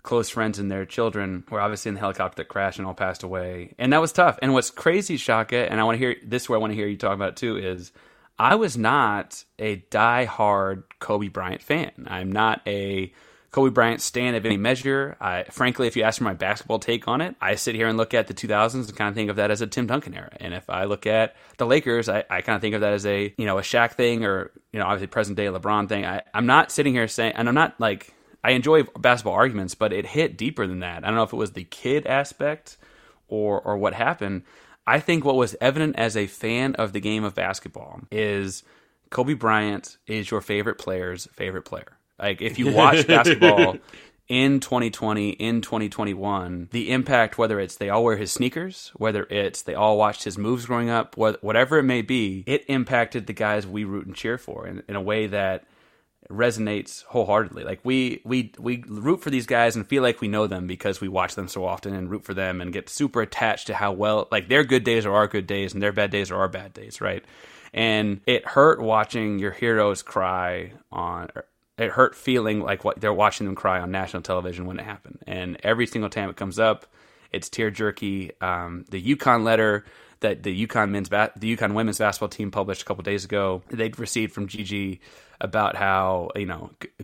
close friends and their children were obviously in the helicopter that crashed and all passed away. And that was tough. And what's crazy, Shaka, and I want to hear you talk about it too, is I was not a diehard Kobe Bryant fan. I'm not a Kobe Bryant stan of any measure. Frankly, if you ask for my basketball take on it, I sit here and look at the 2000s and kind of think of that as a Tim Duncan era. And if I look at the Lakers, I kind of think of that as a Shaq thing or, obviously present day LeBron thing. I'm not sitting here saying, and I'm not like, I enjoy basketball arguments, but it hit deeper than that. I don't know if it was the kid aspect or what happened. I think what was evident as a fan of the game of basketball is Kobe Bryant is your favorite player's favorite player. Like, if you watch basketball in 2020, in 2021, the impact, whether it's they all wear his sneakers, whether it's they all watched his moves growing up, whatever it may be, it impacted the guys we root and cheer for in a way that resonates wholeheartedly. Like, we root for these guys and feel like we know them because we watch them so often and root for them and get super attached to how well, like, their good days are our good days and their bad days are our bad days, right? And it hurt watching your heroes cry on... It hurt feeling like what they're watching them cry on national television when it happened. And every single time it comes up, it's tear jerky. The UConn letter that the UConn women's basketball team published a couple days ago, they'd received from Gigi about how,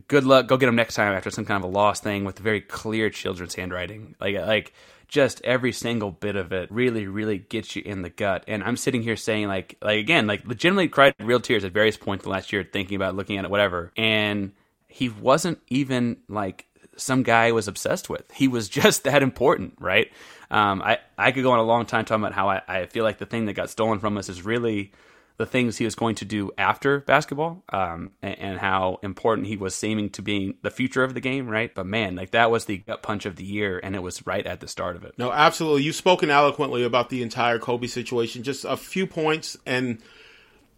good luck, go get them next time after some kind of a loss thing with very clear children's handwriting. Like just every single bit of it really, really gets you in the gut. And I'm sitting here saying like legitimately cried real tears at various points last year, thinking about it, looking at it, whatever. And he wasn't even like some guy I was obsessed with. He was just that important, right? I could go on a long time talking about how I feel like the thing that got stolen from us is really the things he was going to do after basketball, and how important he was seeming to being the future of the game, right? But man, like that was the gut punch of the year, and it was right at the start of it. No, absolutely. You've spoken eloquently about the entire Kobe situation. Just a few points, and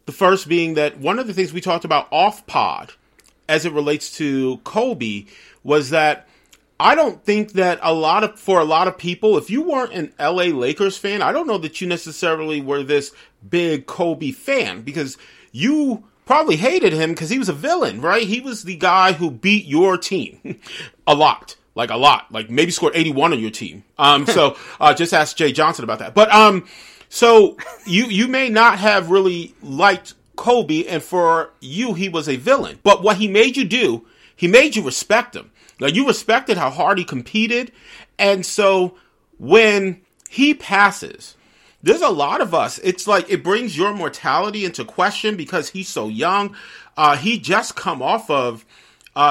the first being that one of the things we talked about off pod as it relates to Kobe was that I don't think that for a lot of people, if you weren't an LA Lakers fan, I don't know that you necessarily were this big Kobe fan, because you probably hated him because he was a villain, right? He was the guy who beat your team a lot, like maybe scored 81 on your team. So just ask Jay Johnson about that. But so you may not have really liked Kobe, and for you he was a villain, but what he made you do, he made you respect him. Like, you respected how hard he competed, and so when he passes, there's a lot of us, it's like it brings your mortality into question because he's so young. He just come off of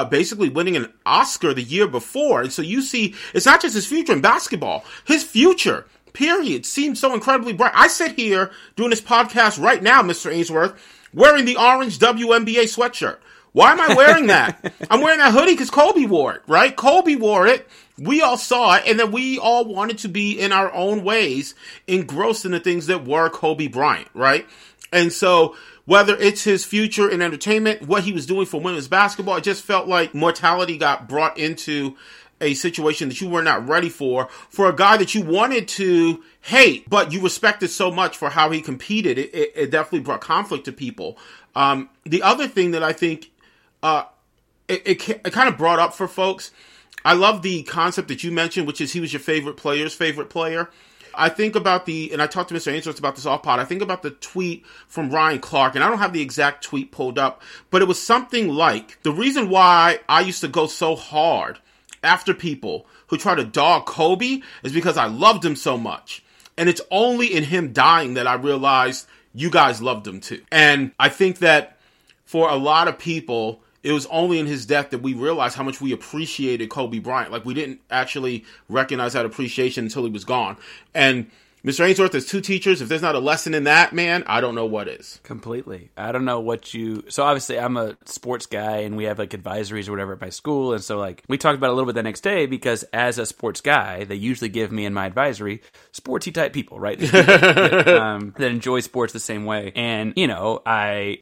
basically winning an Oscar the year before, and so you see it's not just his future in basketball, his future period seems so incredibly bright. I sit here doing this podcast right now, Mr. Ainsworth, wearing the orange WNBA sweatshirt. Why am I wearing that? I'm wearing that hoodie because Kobe wore it, right? Kobe wore it. We all saw it, and then we all wanted to be, in our own ways, engrossed in the things that were Kobe Bryant, right? And so whether it's his future in entertainment, what he was doing for women's basketball, it just felt like mortality got brought into a situation that you were not ready for a guy that you wanted to hate, but you respected so much for how he competed. It definitely brought conflict to people. The other thing that I think it kind of brought up for folks, I love the concept that you mentioned, which is he was your favorite player's favorite player. I think about and I talked to Mr. Ainsworth about this off-pod, I think about the tweet from Ryan Clark, and I don't have the exact tweet pulled up, but it was something like, the reason why I used to go so hard after people who try to dog Kobe is because I loved him so much. And it's only in him dying that I realized you guys loved him too. And I think that for a lot of people, it was only in his death that we realized how much we appreciated Kobe Bryant. Like, we didn't actually recognize that appreciation until he was gone. And Mr. Ainsworth, there's two teachers. If there's not a lesson in that, man, I don't know what is. Completely. I don't know what you... So obviously, I'm a sports guy, and we have, like, advisories or whatever at my school. And so, like, we talked about it a little bit the next day because as a sports guy, they usually give me in my advisory sportsy-type people, right? People that enjoy sports the same way. And, you know, in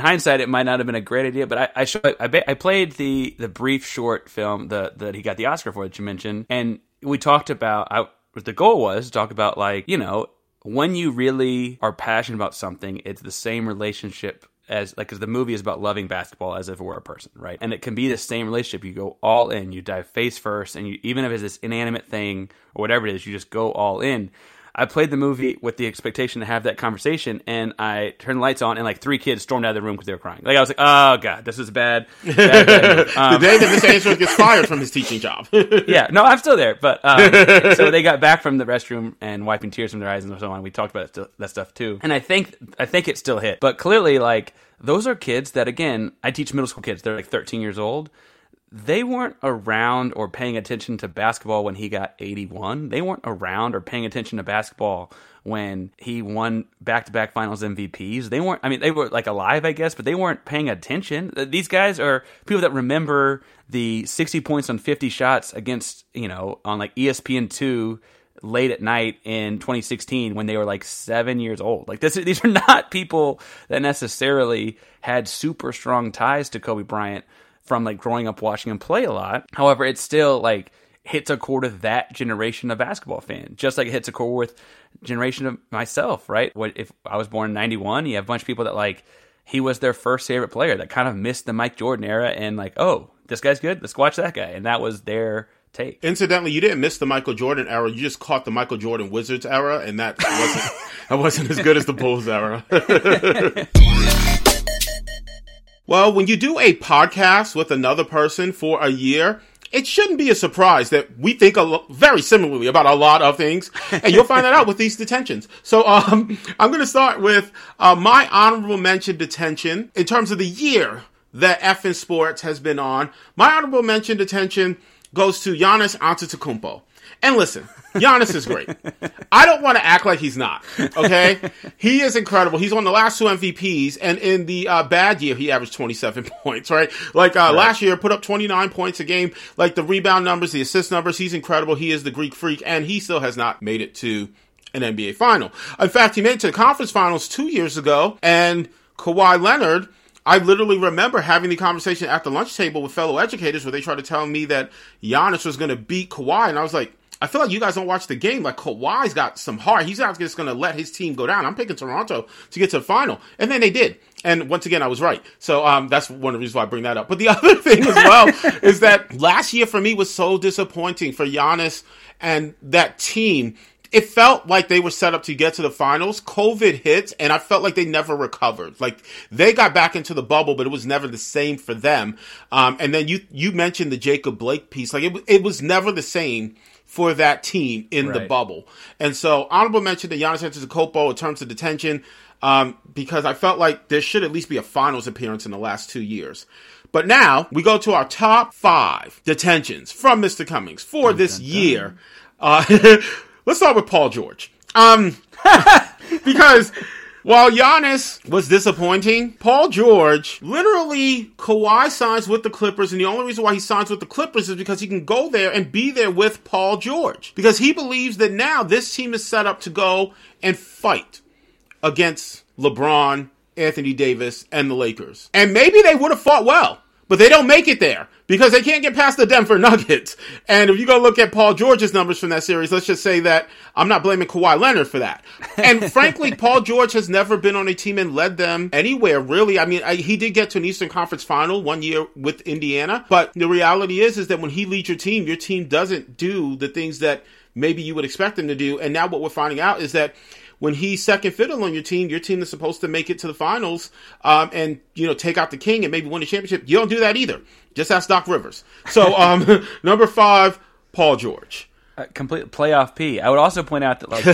hindsight, it might not have been a great idea, but I played the brief short film that he got the Oscar for that you mentioned. And we talked about... But the goal was to talk about, like, you know, when you really are passionate about something, it's the same relationship as, like, because the movie is about loving basketball as if it were a person, right? And it can be the same relationship. You go all in, you dive face first, and you, even if it's this inanimate thing or whatever it is, you just go all in. I played the movie with the expectation to have that conversation, and I turned the lights on, and like three kids stormed out of the room because they were crying. Like, I was like, oh God, this is bad. The day that Mr. Ainsworth gets fired from his teaching job. Yeah, no, I'm still there. But so they got back from the restroom and wiping tears from their eyes and so on. We talked about that stuff too. And I think it still hit. But clearly, like, those are kids that, again, I teach middle school kids. They're like 13 years old. They weren't around or paying attention to basketball when he got 81. They weren't around or paying attention to basketball when he won back-to-back finals MVPs. They weren't, I mean, they were like alive, I guess, but they weren't paying attention. These guys are people that remember the 60 points on 50 shots against, you know, on like ESPN2 late at night in 2016 when they were like 7 years old. Like, these are not people that necessarily had super strong ties to Kobe Bryant from like growing up watching him play a lot. However, it still like hits a chord with that generation of basketball fan, just like it hits a chord with generation of myself, right? What if I was born in 91, you have a bunch of people that like, he was their first favorite player that kind of missed the Mike Jordan era and like, oh, this guy's good, let's watch that guy. And that was their take. Incidentally, you didn't miss the Michael Jordan era. You just caught the Michael Jordan Wizards era. And that wasn't, that wasn't as good as the Bulls era. Well, when you do a podcast with another person for a year, it shouldn't be a surprise that we think very similarly about a lot of things, and you'll find that out with these detentions. So I'm going to start with my honorable mention detention in terms of the year that FN Sports has been on. My honorable mention detention goes to Giannis Antetokounmpo. And listen, Giannis is great. I don't want to act like he's not, okay? He is incredible. He's on the last two MVPs, and in the bad year, he averaged 27 points, right? Like, right. Last year, put up 29 points a game. Like, the rebound numbers, the assist numbers, he's incredible. He is the Greek freak, and he still has not made it to an NBA final. In fact, he made it to the conference finals 2 years ago, and Kawhi Leonard... I literally remember having the conversation at the lunch table with fellow educators where they tried to tell me that Giannis was going to beat Kawhi. And I was like, I feel like you guys don't watch the game. Like, Kawhi's got some heart. He's not just going to let his team go down. I'm picking Toronto to get to the final. And then they did. And once again, I was right. So that's one of the reasons why I bring that up. But the other thing as well is that last year for me was so disappointing for Giannis and that team. It felt like they were set up to get to the finals. COVID hit, and I felt like they never recovered. Like, they got back into the bubble, but it was never the same for them. And then you mentioned the Jacob Blake piece. Like, it was never the same for that team in right. the bubble. And so, honorable mention to Giannis Antetokounmpo in terms of detention, because I felt like there should at least be a finals appearance in the last 2 years. But now, we go to our top 5 detentions from Mr. Cummings for this year. Let's start with Paul George, because While Giannis was disappointing, Paul George, literally, Kawhi signs with the Clippers, and the only reason why he signs with the Clippers is because he can go there and be there with Paul George. Because he believes that now this team is set up to go and fight against LeBron, Anthony Davis, and the Lakers. And maybe they would have fought well, but they don't make it there because they can't get past the Denver Nuggets. And if you go look at Paul George's numbers from that series, let's just say that I'm not blaming Kawhi Leonard for that. And frankly, Paul George has never been on a team and led them anywhere, really. I mean, he did get to an Eastern Conference final one year with Indiana. But the reality is that when he leads your team doesn't do the things that maybe you would expect them to do. And now what we're finding out is that when he's second fiddle on your team is supposed to make it to the finals and, you know, take out the king and maybe win the championship. You don't do that either. Just ask Doc Rivers. So, number 5, Paul George. Complete playoff P. I would also point out that like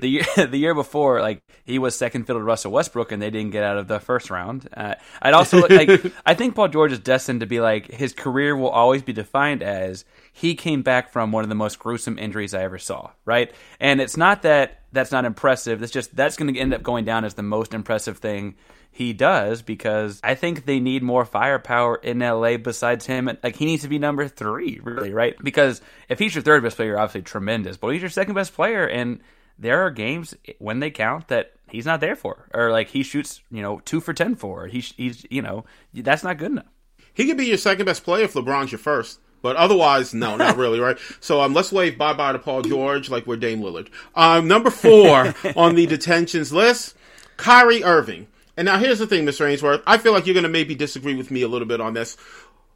the year before, like he was second fiddle to Russell Westbrook, and they didn't get out of the first round. I'd also I think Paul George is destined to be like his career will always be defined as he came back from one of the most gruesome injuries I ever saw. Right, and it's not that that's not impressive. That's just that's going to end up going down as the most impressive thing he does, because I think they need more firepower in LA besides him. Like, he needs to be number 3, really, right? Because if he's your third best player, you're obviously tremendous, but he's your second best player, and there are games when they count that he's not there for, or like he shoots, you know, 2 for 10 for. He's, you know, that's not good enough. He could be your second best player if LeBron's your first. But otherwise, no, not really, right? So let's wave bye-bye to Paul George like we're Dame Lillard. Number 4 on the detentions list, Kyrie Irving. And now here's the thing, Mr. Ainsworth. I feel like you're going to maybe disagree with me a little bit on this.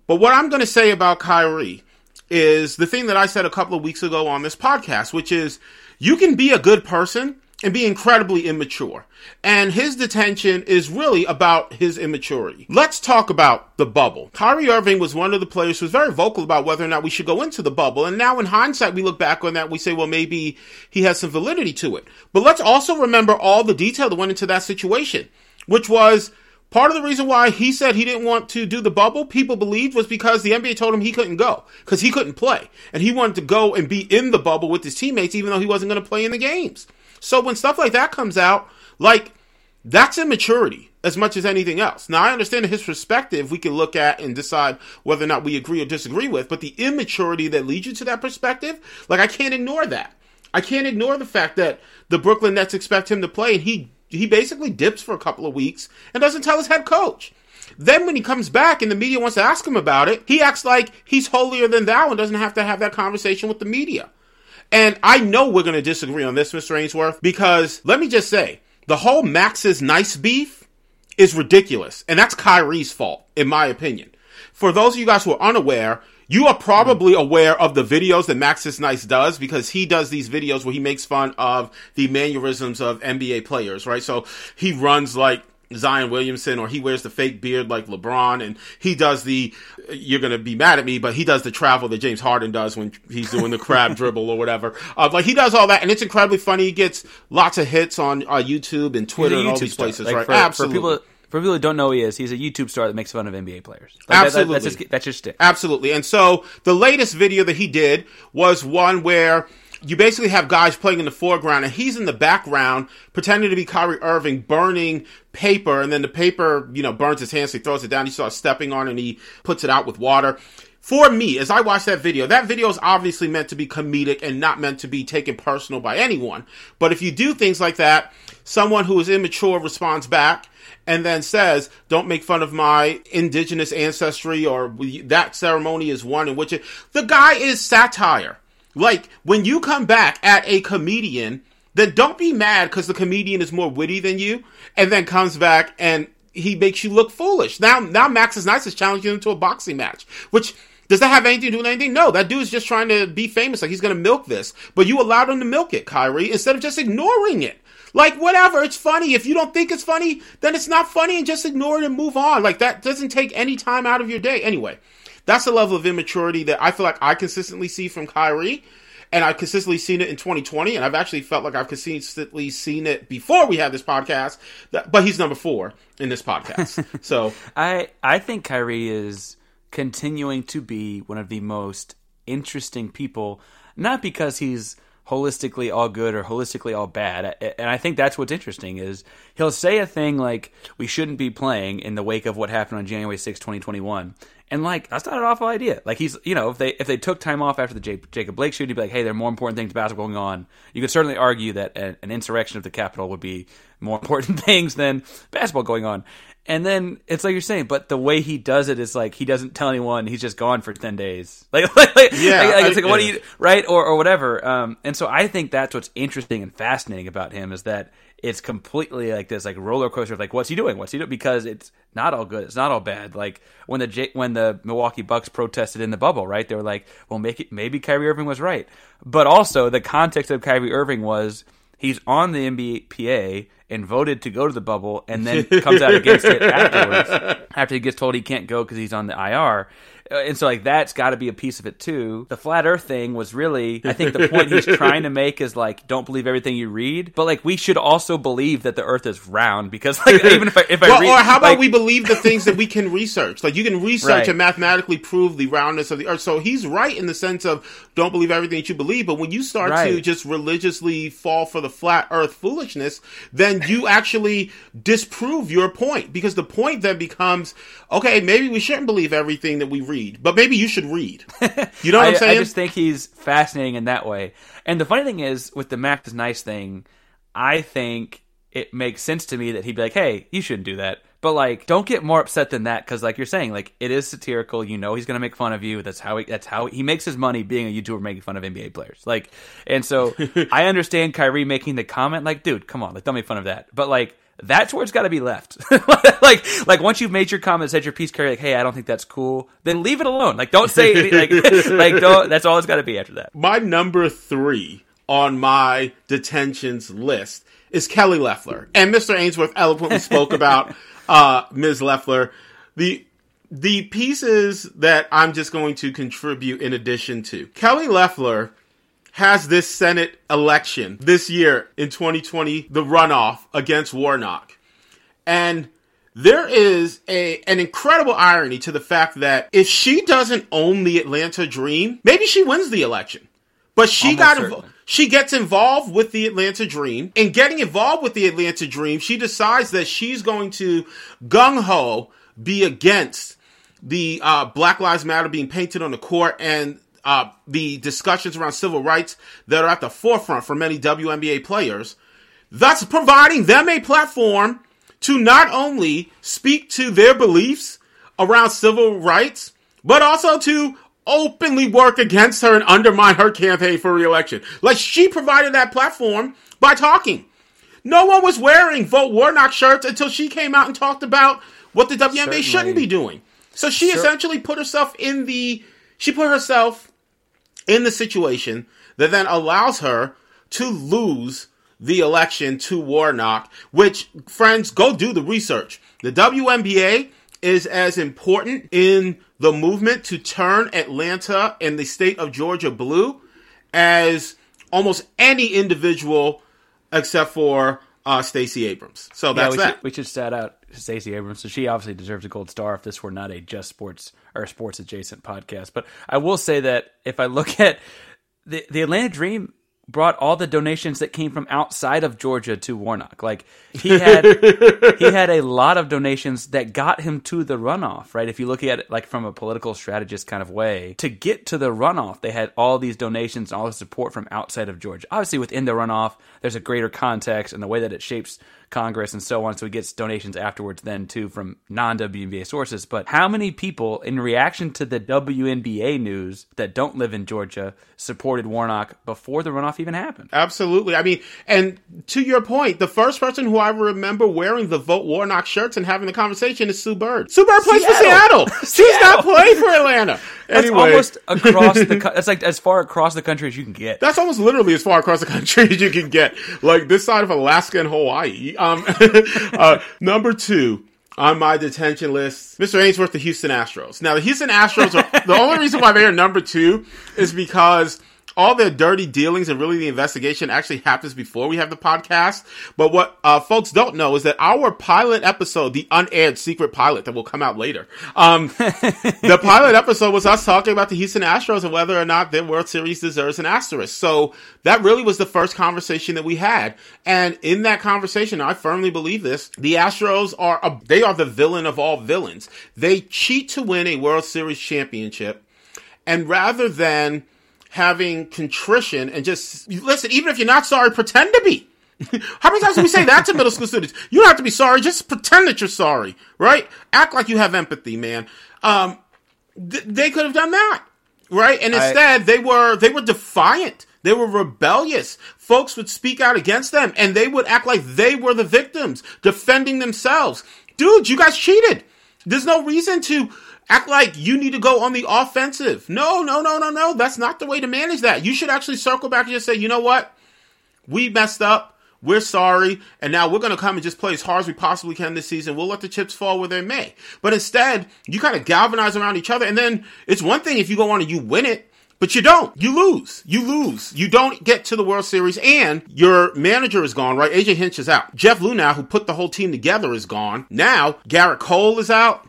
But what I'm going to say about Kyrie is the thing that I said a couple of weeks ago on this podcast, which is you can be a good person and be incredibly immature. And his detention is really about his immaturity. Let's talk about the bubble. Kyrie Irving was one of the players who was very vocal about whether or not we should go into the bubble. And now in hindsight, we look back on that and we say, well, maybe he has some validity to it. But let's also remember all the detail that went into that situation, which was part of the reason why he said he didn't want to do the bubble, people believed, was because the NBA told him he couldn't go because he couldn't play. And he wanted to go and be in the bubble with his teammates, even though he wasn't going to play in the games. So when stuff like that comes out, like, that's immaturity as much as anything else. Now, I understand his perspective we can look at and decide whether or not we agree or disagree with, but the immaturity that leads you to that perspective, like, I can't ignore that. I can't ignore the fact that the Brooklyn Nets expect him to play, and he basically dips for a couple of weeks and doesn't tell his head coach. Then when he comes back and the media wants to ask him about it, he acts like he's holier than thou and doesn't have to have that conversation with the media. And I know we're going to disagree on this, Mr. Ainsworth, because let me just say, the whole Max's nice beef is ridiculous. And that's Kyrie's fault, in my opinion. For those of you guys who are unaware, you are probably aware of the videos that Max's Nice does, because he does these videos where he makes fun of the mannerisms of NBA players, right? So he runs like Zion Williamson, or he wears the fake beard like LeBron, and he does the, you're going to be mad at me, but he does the travel that James Harden does when he's doing the crab dribble or whatever. Like, he does all that, and it's incredibly funny. He gets lots of hits on YouTube and Twitter and all these places, like, right? Absolutely. For people who don't know who he is, he's a YouTube star that makes fun of NBA players. Like, absolutely. That's your shtick. Absolutely. And so the latest video that he did was one where you basically have guys playing in the foreground, and he's in the background pretending to be Kyrie Irving, burning paper, and then the paper, you know, burns his hands, so he throws it down, he starts stepping on it, and he puts it out with water. For me, as I watched that video is obviously meant to be comedic and not meant to be taken personal by anyone. But if you do things like that, someone who is immature responds back and then says, don't make fun of my indigenous ancestry, or that ceremony is one in which it... The guy is satire. Like, when you come back at a comedian, then don't be mad because the comedian is more witty than you, and then comes back and he makes you look foolish. Now Max is Nice is challenging him to a boxing match, which... Does that have anything to do with anything? No, that dude's just trying to be famous. Like, he's going to milk this. But you allowed him to milk it, Kyrie, instead of just ignoring it. Like, whatever, it's funny. If you don't think it's funny, then it's not funny, and just ignore it and move on. Like, that doesn't take any time out of your day. Anyway, that's the level of immaturity that I feel like I consistently see from Kyrie. And I've consistently seen it in 2020. And I've actually felt like I've consistently seen it before we had this podcast. But he's number 4 in this podcast. So I think Kyrie is... continuing to be one of the most interesting people, not because he's holistically all good or holistically all bad. And I think that's what's interesting is he'll say a thing like, we shouldn't be playing in the wake of what happened on January 6, 2021. And like, that's not an awful idea. Like he's, you know, if they took time off after the Jacob Blake shoot, he'd be like, hey, there are more important things basketball going on. You could certainly argue that an insurrection of the Capitol would be more important things than basketball going on. And then it's like you're saying, but the way he does it is like he doesn't tell anyone. He's just gone for 10 days. Like, what do you right or whatever. And so I think that's what's interesting and fascinating about him is that it's completely like this like roller coaster of like what's he doing? What's he doing? Because it's not all good. It's not all bad. Like when the Milwaukee Bucks protested in the bubble, right? They were like, well, maybe Kyrie Irving was right, but also the context of Kyrie Irving was. He's on the NBA and voted to go to the bubble and then comes out against it afterwards after he gets told he can't go because he's on the IR. And so like that's got to be a piece of it too. The flat earth thing was really, I think the point he's trying to make is like, don't believe everything you read. But like we should also believe that the earth is round because like even if I read. Or how about we believe the things that we can research. Like you can research right. and mathematically prove the roundness of the earth. So he's right in the sense of don't believe everything that you believe. But when you start right. to just religiously fall for the flat earth foolishness, then you actually disprove your point because the point then becomes, okay, maybe we shouldn't believe everything that we read, but maybe you should read. You know what I'm saying? I just think he's fascinating in that way. And the funny thing is, with the Mac is nice thing, I think it makes sense to me that he'd be like, hey, you shouldn't do that. But like, don't get more upset than that because, like you're saying, like it is satirical. You know, he's gonna make fun of you. That's how he makes his money being a YouTuber making fun of NBA players. Like, and so I understand Kyrie making the comment, like, dude, come on, like don't make fun of that. But like, that's where it's got to be left. like once you've made your comments, said your piece, Kyrie, like, hey, I don't think that's cool. Then leave it alone. Like, don't say like don't. That's all it's got to be after that. My number 3 on my detentions list is Kelly Loeffler, and Mr. Ainsworth eloquently spoke about. Ms. Loeffler, the pieces that I'm just going to contribute in addition to. Kelly Loeffler has this Senate election this year in 2020, the runoff against Warnock. And there is an incredible irony to the fact that if she doesn't own the Atlanta Dream, maybe she wins the election. But she she gets involved with the Atlanta Dream. And getting involved with the Atlanta Dream, she decides that she's going to gung-ho be against the Black Lives Matter being painted on the court and the discussions around civil rights that are at the forefront for many WNBA players, thus providing them a platform to not only speak to their beliefs around civil rights, but also to openly work against her and undermine her campaign for re-election. Like, she provided that platform by talking. No one was wearing Vote Warnock shirts until she came out and talked about what the WNBA shouldn't be doing. So she essentially put herself in the situation that then allows her to lose the election to Warnock, which, friends, go do the research. The WNBA is as important in the movement to turn Atlanta and the state of Georgia blue as almost any individual except for Stacey Abrams. So that's we should shout out Stacey Abrams. So she obviously deserves a gold star if this were not a just sports or sports adjacent podcast. But I will say that if I look at the Atlanta Dream brought all the donations that came from outside of Georgia to Warnock. Like he had a lot of donations that got him to the runoff, right? If you look at it like from a political strategist kind of way, to get to the runoff, they had all these donations and all the support from outside of Georgia. Obviously within the runoff, there's a greater context and the way that it shapes Congress and so on. So he gets donations afterwards then too from non-WNBA sources. But how many people in reaction to the WNBA news that don't live in Georgia supported Warnock before the runoff even happened? Absolutely. I mean, and to your point, the first person who I remember wearing the Vote Warnock shirts and having the conversation is Sue Bird. Sue Bird plays for Seattle. She's not playing for Atlanta. Anyway. That's almost across that's like as far across the country as you can get. That's almost literally as far across the country as you can get. Like this side of Alaska and Hawaii. Number 2 on my detention list, Mr. Ainsworth, the Houston Astros. Now, the Houston Astros are the only reason why they are number 2 is because all the dirty dealings and really the investigation actually happens before we have the podcast. But what folks don't know is that our pilot episode, the unaired secret pilot that will come out later, the pilot episode was us talking about the Houston Astros and whether or not their World Series deserves an asterisk. So that really was the first conversation that we had. And in that conversation, I firmly believe this, the Astros are they are the villain of all villains. They cheat to win a World Series championship. And rather than having contrition and just, listen, even if you're not sorry, pretend to be. How many times do we say that to middle school students? You don't have to be sorry. Just pretend that you're sorry, right? Act like you have empathy, man. They could have done that, right? And instead, they were defiant. They were rebellious. Folks would speak out against them, and they would act like they were the victims, defending themselves. Dude, you guys cheated. There's no reason to act like you need to go on the offensive. No. That's not the way to manage that. You should actually circle back and just say, you know what? We messed up. We're sorry. And now we're going to come and just play as hard as we possibly can this season. We'll let the chips fall where they may. But instead, you kind of galvanize around each other. And then it's one thing if you go on and you win it. But you don't. You lose. You don't get to the World Series, and your manager is gone, right? AJ Hinch is out. Jeff Luhnow, who put the whole team together, is gone. Now, Garrett Cole is out.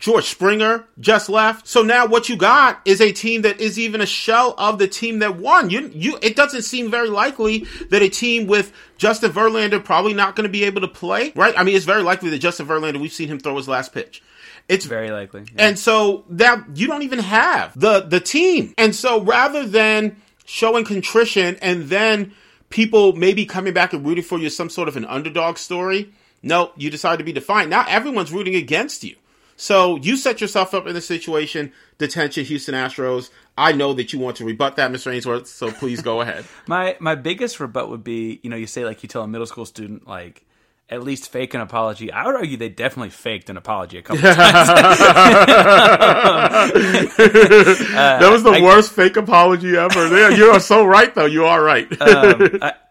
George Springer just left. So now what you got is a team that is even a shell of the team that won. It doesn't seem very likely that a team with Justin Verlander probably not going to be able to play, right? I mean, it's very likely that Justin Verlander, we've seen him throw his last pitch. It's very likely. Yeah. And so that you don't even have the team. And so rather than showing contrition and then people maybe coming back and rooting for you as some sort of an underdog story, no, you decide to be defiant. Now everyone's rooting against you. So you set yourself up in the situation, detention, Houston Astros. I know that you want to rebut that, Mr. Ainsworth, so please go ahead. My biggest rebut would be, you say like you tell a middle school student like, at least fake an apology. I would argue they definitely faked an apology a couple of times. That was the worst fake apology ever. You are so right, though. You are right.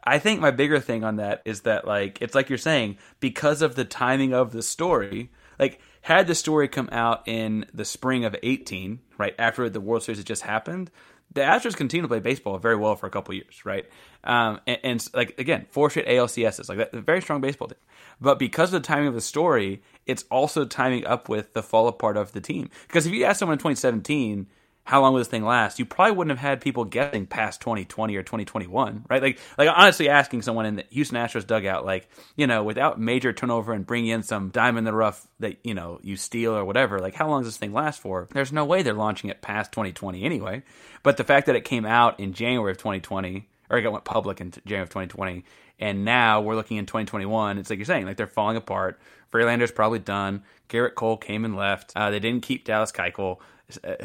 I think my bigger thing on that is that, like, it's like you're saying, because of the timing of the story, like, had the story come out in the spring of 2018, right, after the World Series had just happened, the Astros continue to play baseball very well for a couple years, right? And like again, four straight ALCSs, like that, a very strong baseball team. But because of the timing of the story, it's also timing up with the fall apart of the team. Because if you asked someone in 2017, how long will this thing last? You probably wouldn't have had people guessing past 2020 or 2021, right? Like honestly asking someone in the Houston Astros dugout, like, without major turnover and bringing in some dime in the rough that, you steal or whatever, like how long does this thing last for? There's no way they're launching it past 2020 anyway. But the fact that it came out in January of 2020, or it went public in January of 2020, and now we're looking in 2021, it's like you're saying, like they're falling apart. Verlander's probably done. Garrett Cole came and left. They didn't keep Dallas Keuchel,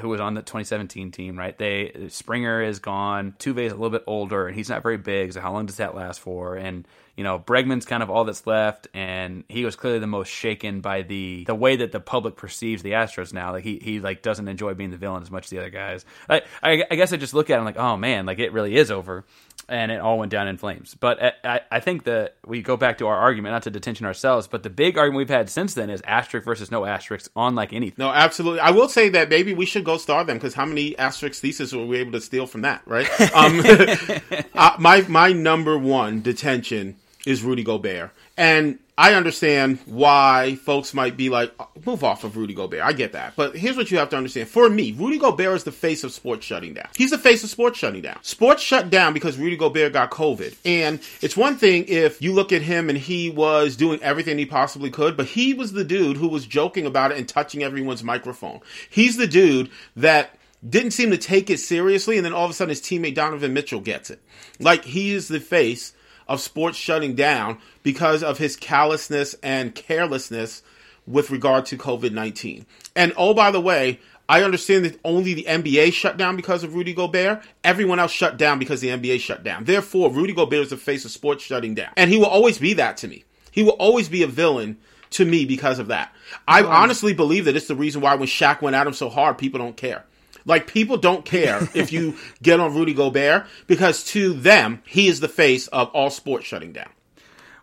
who was on the 2017 team, right? Springer is gone. Tuve is a little bit older, and he's not very big, so how long does that last for? And, Bregman's kind of all that's left, and he was clearly the most shaken by the way that the public perceives the Astros now. Like, he like, doesn't enjoy being the villain as much as the other guys. I guess I just look at him like, oh, man, like, it really is over, and it all went down in flames. But I think that we go back to our argument, not to detention ourselves, but the big argument we've had since then is asterisk versus no asterisk on, like, anything. No, absolutely. I will say that maybe we should go star them, because how many asterisk theses were we able to steal from that, right? My number one detention is Rudy Gobert. And I understand why folks might be like, move off of Rudy Gobert. I get that. But here's what you have to understand. For me, Rudy Gobert is the face of sports shutting down. He's the face of sports shutting down. Sports shut down because Rudy Gobert got COVID. And it's one thing if you look at him and he was doing everything he possibly could, but he was the dude who was joking about it and touching everyone's microphone. He's the dude that didn't seem to take it seriously, and then all of a sudden his teammate Donovan Mitchell gets it. Like, he is the face of sports shutting down because of his callousness and carelessness with regard to COVID-19. And oh, by the way, I understand that only the NBA shut down because of Rudy Gobert. Everyone else shut down because the NBA shut down. Therefore, Rudy Gobert is the face of sports shutting down. And he will always be that to me. He will always be a villain to me because of that. I honestly believe that it's the reason why when Shaq went at him so hard, people don't care. Like, people don't care if you get on Rudy Gobert, because to them, he is the face of all sports shutting down.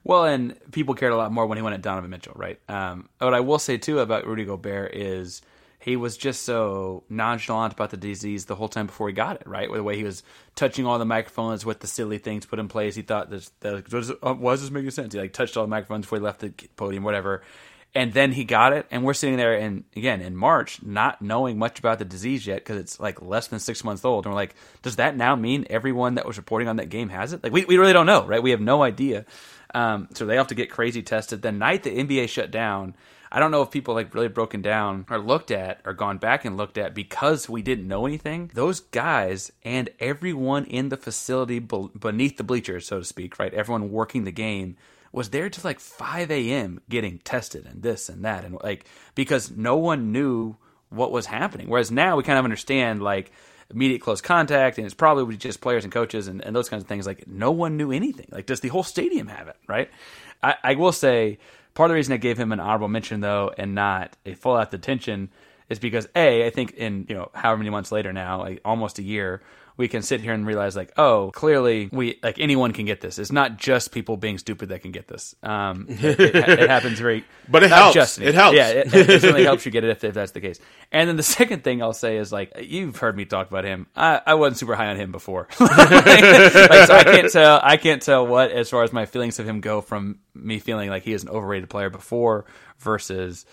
Well, and people cared a lot more when he went at Donovan Mitchell, right? What I will say, too, about Rudy Gobert is he was just so nonchalant about the disease the whole time before he got it, right? The way he was touching all the microphones with the silly things put in place. He thought, why does this make sense? He touched all the microphones before he left the podium, whatever. And then he got it, and we're sitting there, and again, in March, not knowing much about the disease yet because it's like less than 6 months old. And we're like, does that now mean everyone that was reporting on that game has it? Like, we really don't know, right? We have no idea. So they have to get crazy tested. The night the NBA shut down, I don't know if people like really broken down or looked at or gone back and looked at because we didn't know anything. Those guys and everyone in the facility beneath the bleachers, so to speak, right? Everyone working the game was there till like 5 a.m. getting tested and this and that. And like, because no one knew what was happening. Whereas now we kind of understand like immediate close contact, and it's probably just players and coaches and those kinds of things. Like no one knew anything. Like, does the whole stadium have it? Right. I will say, part of the reason I gave him an honorable mention, though, and not a full-out detention is because, A, I think in, however many months later now, like almost a year, we can sit here and realize, like, oh, clearly anyone can get this. It's not just people being stupid that can get this. It happens very... But it helps. It helps. Yeah, it certainly helps you get it if that's the case. And then the second thing I'll say is, like, you've heard me talk about him. I wasn't super high on him before. So I can't tell what, as far as my feelings of him go, from me feeling like he is an overrated player before versus...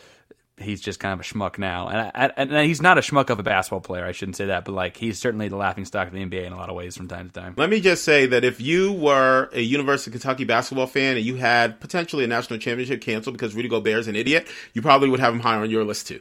he's just kind of a schmuck now. And he's not a schmuck of a basketball player. I shouldn't say that. But, like, he's certainly the laughingstock of the NBA in a lot of ways from time to time. Let me just say that if you were a University of Kentucky basketball fan and you had potentially a national championship canceled because Rudy Gobert is an idiot, you probably would have him higher on your list, too.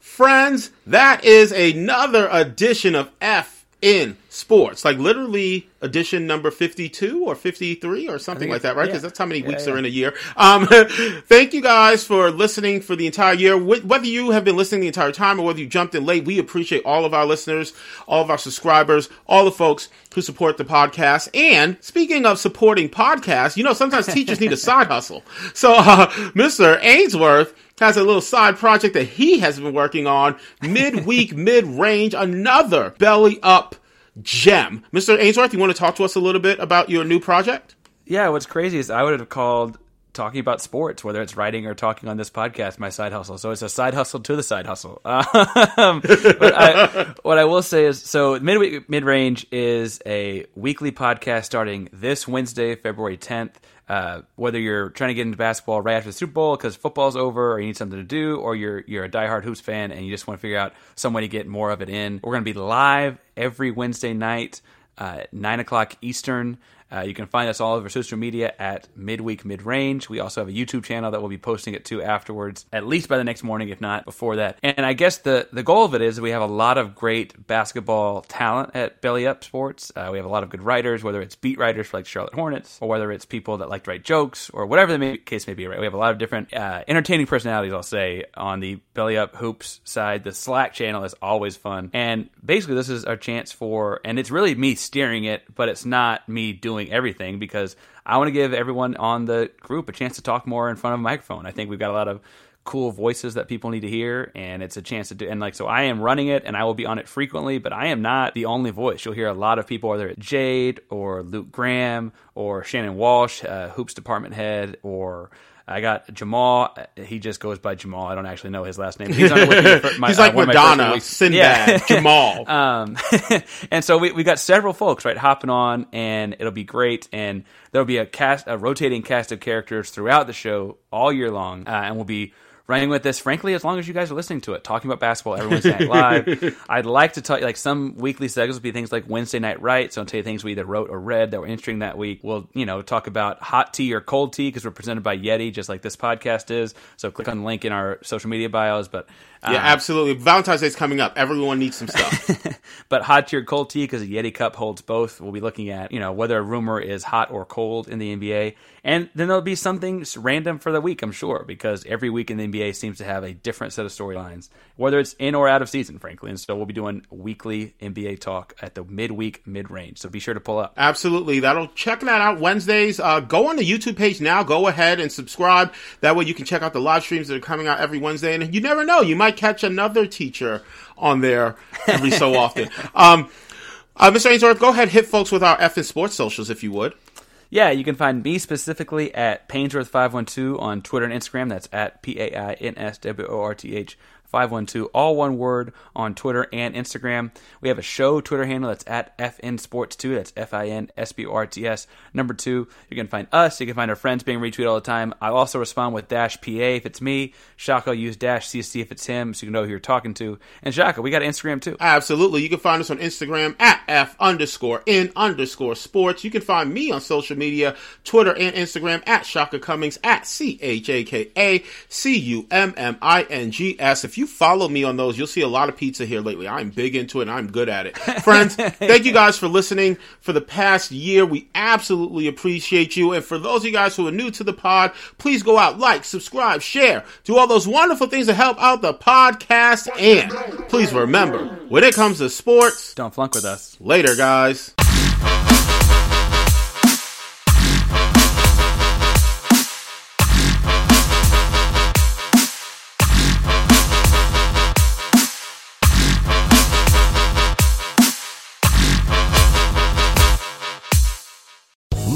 Friends, that is another edition of FN Sports, like literally edition number 52 or 53 or something like that, right? Because that's how many weeks are in a year. Thank you guys for listening for the entire year. Whether you have been listening the entire time or whether you jumped in late, we appreciate all of our listeners, all of our subscribers, all the folks who support the podcast. And speaking of supporting podcasts, sometimes teachers need a side hustle. So Mr. Ainsworth has a little side project that he has been working on, midweek, mid-range, another belly-up gem. Mr. Ainsworth, you want to talk to us a little bit about your new project? Yeah, what's crazy is I would have called talking about sports, whether it's writing or talking on this podcast, my side hustle. So it's a side hustle to the side hustle. What I will say is, so Midweek Midrange is a weekly podcast starting this Wednesday, February 10th. Whether you're trying to get into basketball right after the Super Bowl because football's over or you need something to do, or you're a diehard Hoops fan and you just want to figure out some way to get more of it in. We're going to be live every Wednesday night at 9 o'clock Eastern. You can find us all over social media at Midweek Midrange. We also have a YouTube channel that we'll be posting it to afterwards, at least by the next morning, if not before that. And I guess the goal of it is we have a lot of great basketball talent at Belly Up Sports. We have a lot of good writers, whether it's beat writers for like Charlotte Hornets, or whether it's people that like to write jokes, or whatever the case may be, right? We have a lot of different entertaining personalities, I'll say, on the Belly Up Hoops side. The Slack channel is always fun. And basically this is our chance and it's really me steering it, but it's not me doing everything, because I want to give everyone on the group a chance to talk more in front of a microphone. I think we've got a lot of cool voices that people need to hear, and it's a chance to do. And like, so I am running it and I will be on it frequently, but I am not the only voice. You'll hear a lot of people, whether it's Jade or Luke Graham or Shannon Walsh, Hoops department head, or I got Jamal. He just goes by Jamal. I don't actually know his last name. He's on he's like Madonna, Sinbad, Jamal. And so we got several folks, right, hopping on, and it'll be great. And there'll be a rotating cast of characters throughout the show all year long. And we'll be running with this, frankly, as long as you guys are listening to it, talking about basketball every Wednesday night live. I'd like to tell you, like, some weekly segments will be things like Wednesday Night Write. So I'll tell you things we either wrote or read that were interesting that week. We'll, talk about hot tea or cold tea, because we're presented by Yeti, just like this podcast is. So click on the link in our social media bios. But yeah, absolutely. Valentine's Day's coming up. Everyone needs some stuff. But hot tea or cold tea, because a Yeti cup holds both. We'll be looking at, whether a rumor is hot or cold in the NBA. And then there'll be something random for the week, I'm sure, because every week in the NBA seems to have a different set of storylines, whether it's in or out of season, frankly. And so we'll be doing weekly NBA talk at the Midweek Mid-Range. So be sure to pull up. Absolutely. Check that out Wednesdays. Go on the YouTube page now. Go ahead and subscribe. That way you can check out the live streams that are coming out every Wednesday. And you never know, you might catch another teacher on there every so often. Mr. Ainsworth, go ahead, hit folks with our FN Sports socials if you would. yeah, you can find me specifically at Painsworth512 on Twitter and Instagram. That's at Painsworth 512, all one word, on Twitter and Instagram. We have a show Twitter handle that's at FN Sports 2. That's FINSPORTS 2. You can find us. You can find our friends being retweeted all the time. I also respond with -PA if it's me. Shaka will use -CC if it's him, so you know who you're talking to. And Shaka, we got Instagram too. Absolutely. You can find us on Instagram at F_N_sports. You can find me on social media, Twitter and Instagram at Shaka Cummings, at ChakaCummings. If you follow me on those, you'll see a lot of pizza here lately. I'm big into it and I'm good at it. Friends, thank you guys for listening for the past year. We absolutely appreciate you. And for those of you guys who are new to the pod, please go out, like, subscribe, share, do all those wonderful things to help out the podcast. And please remember, when it comes to sports, don't flunk with us. Later, guys.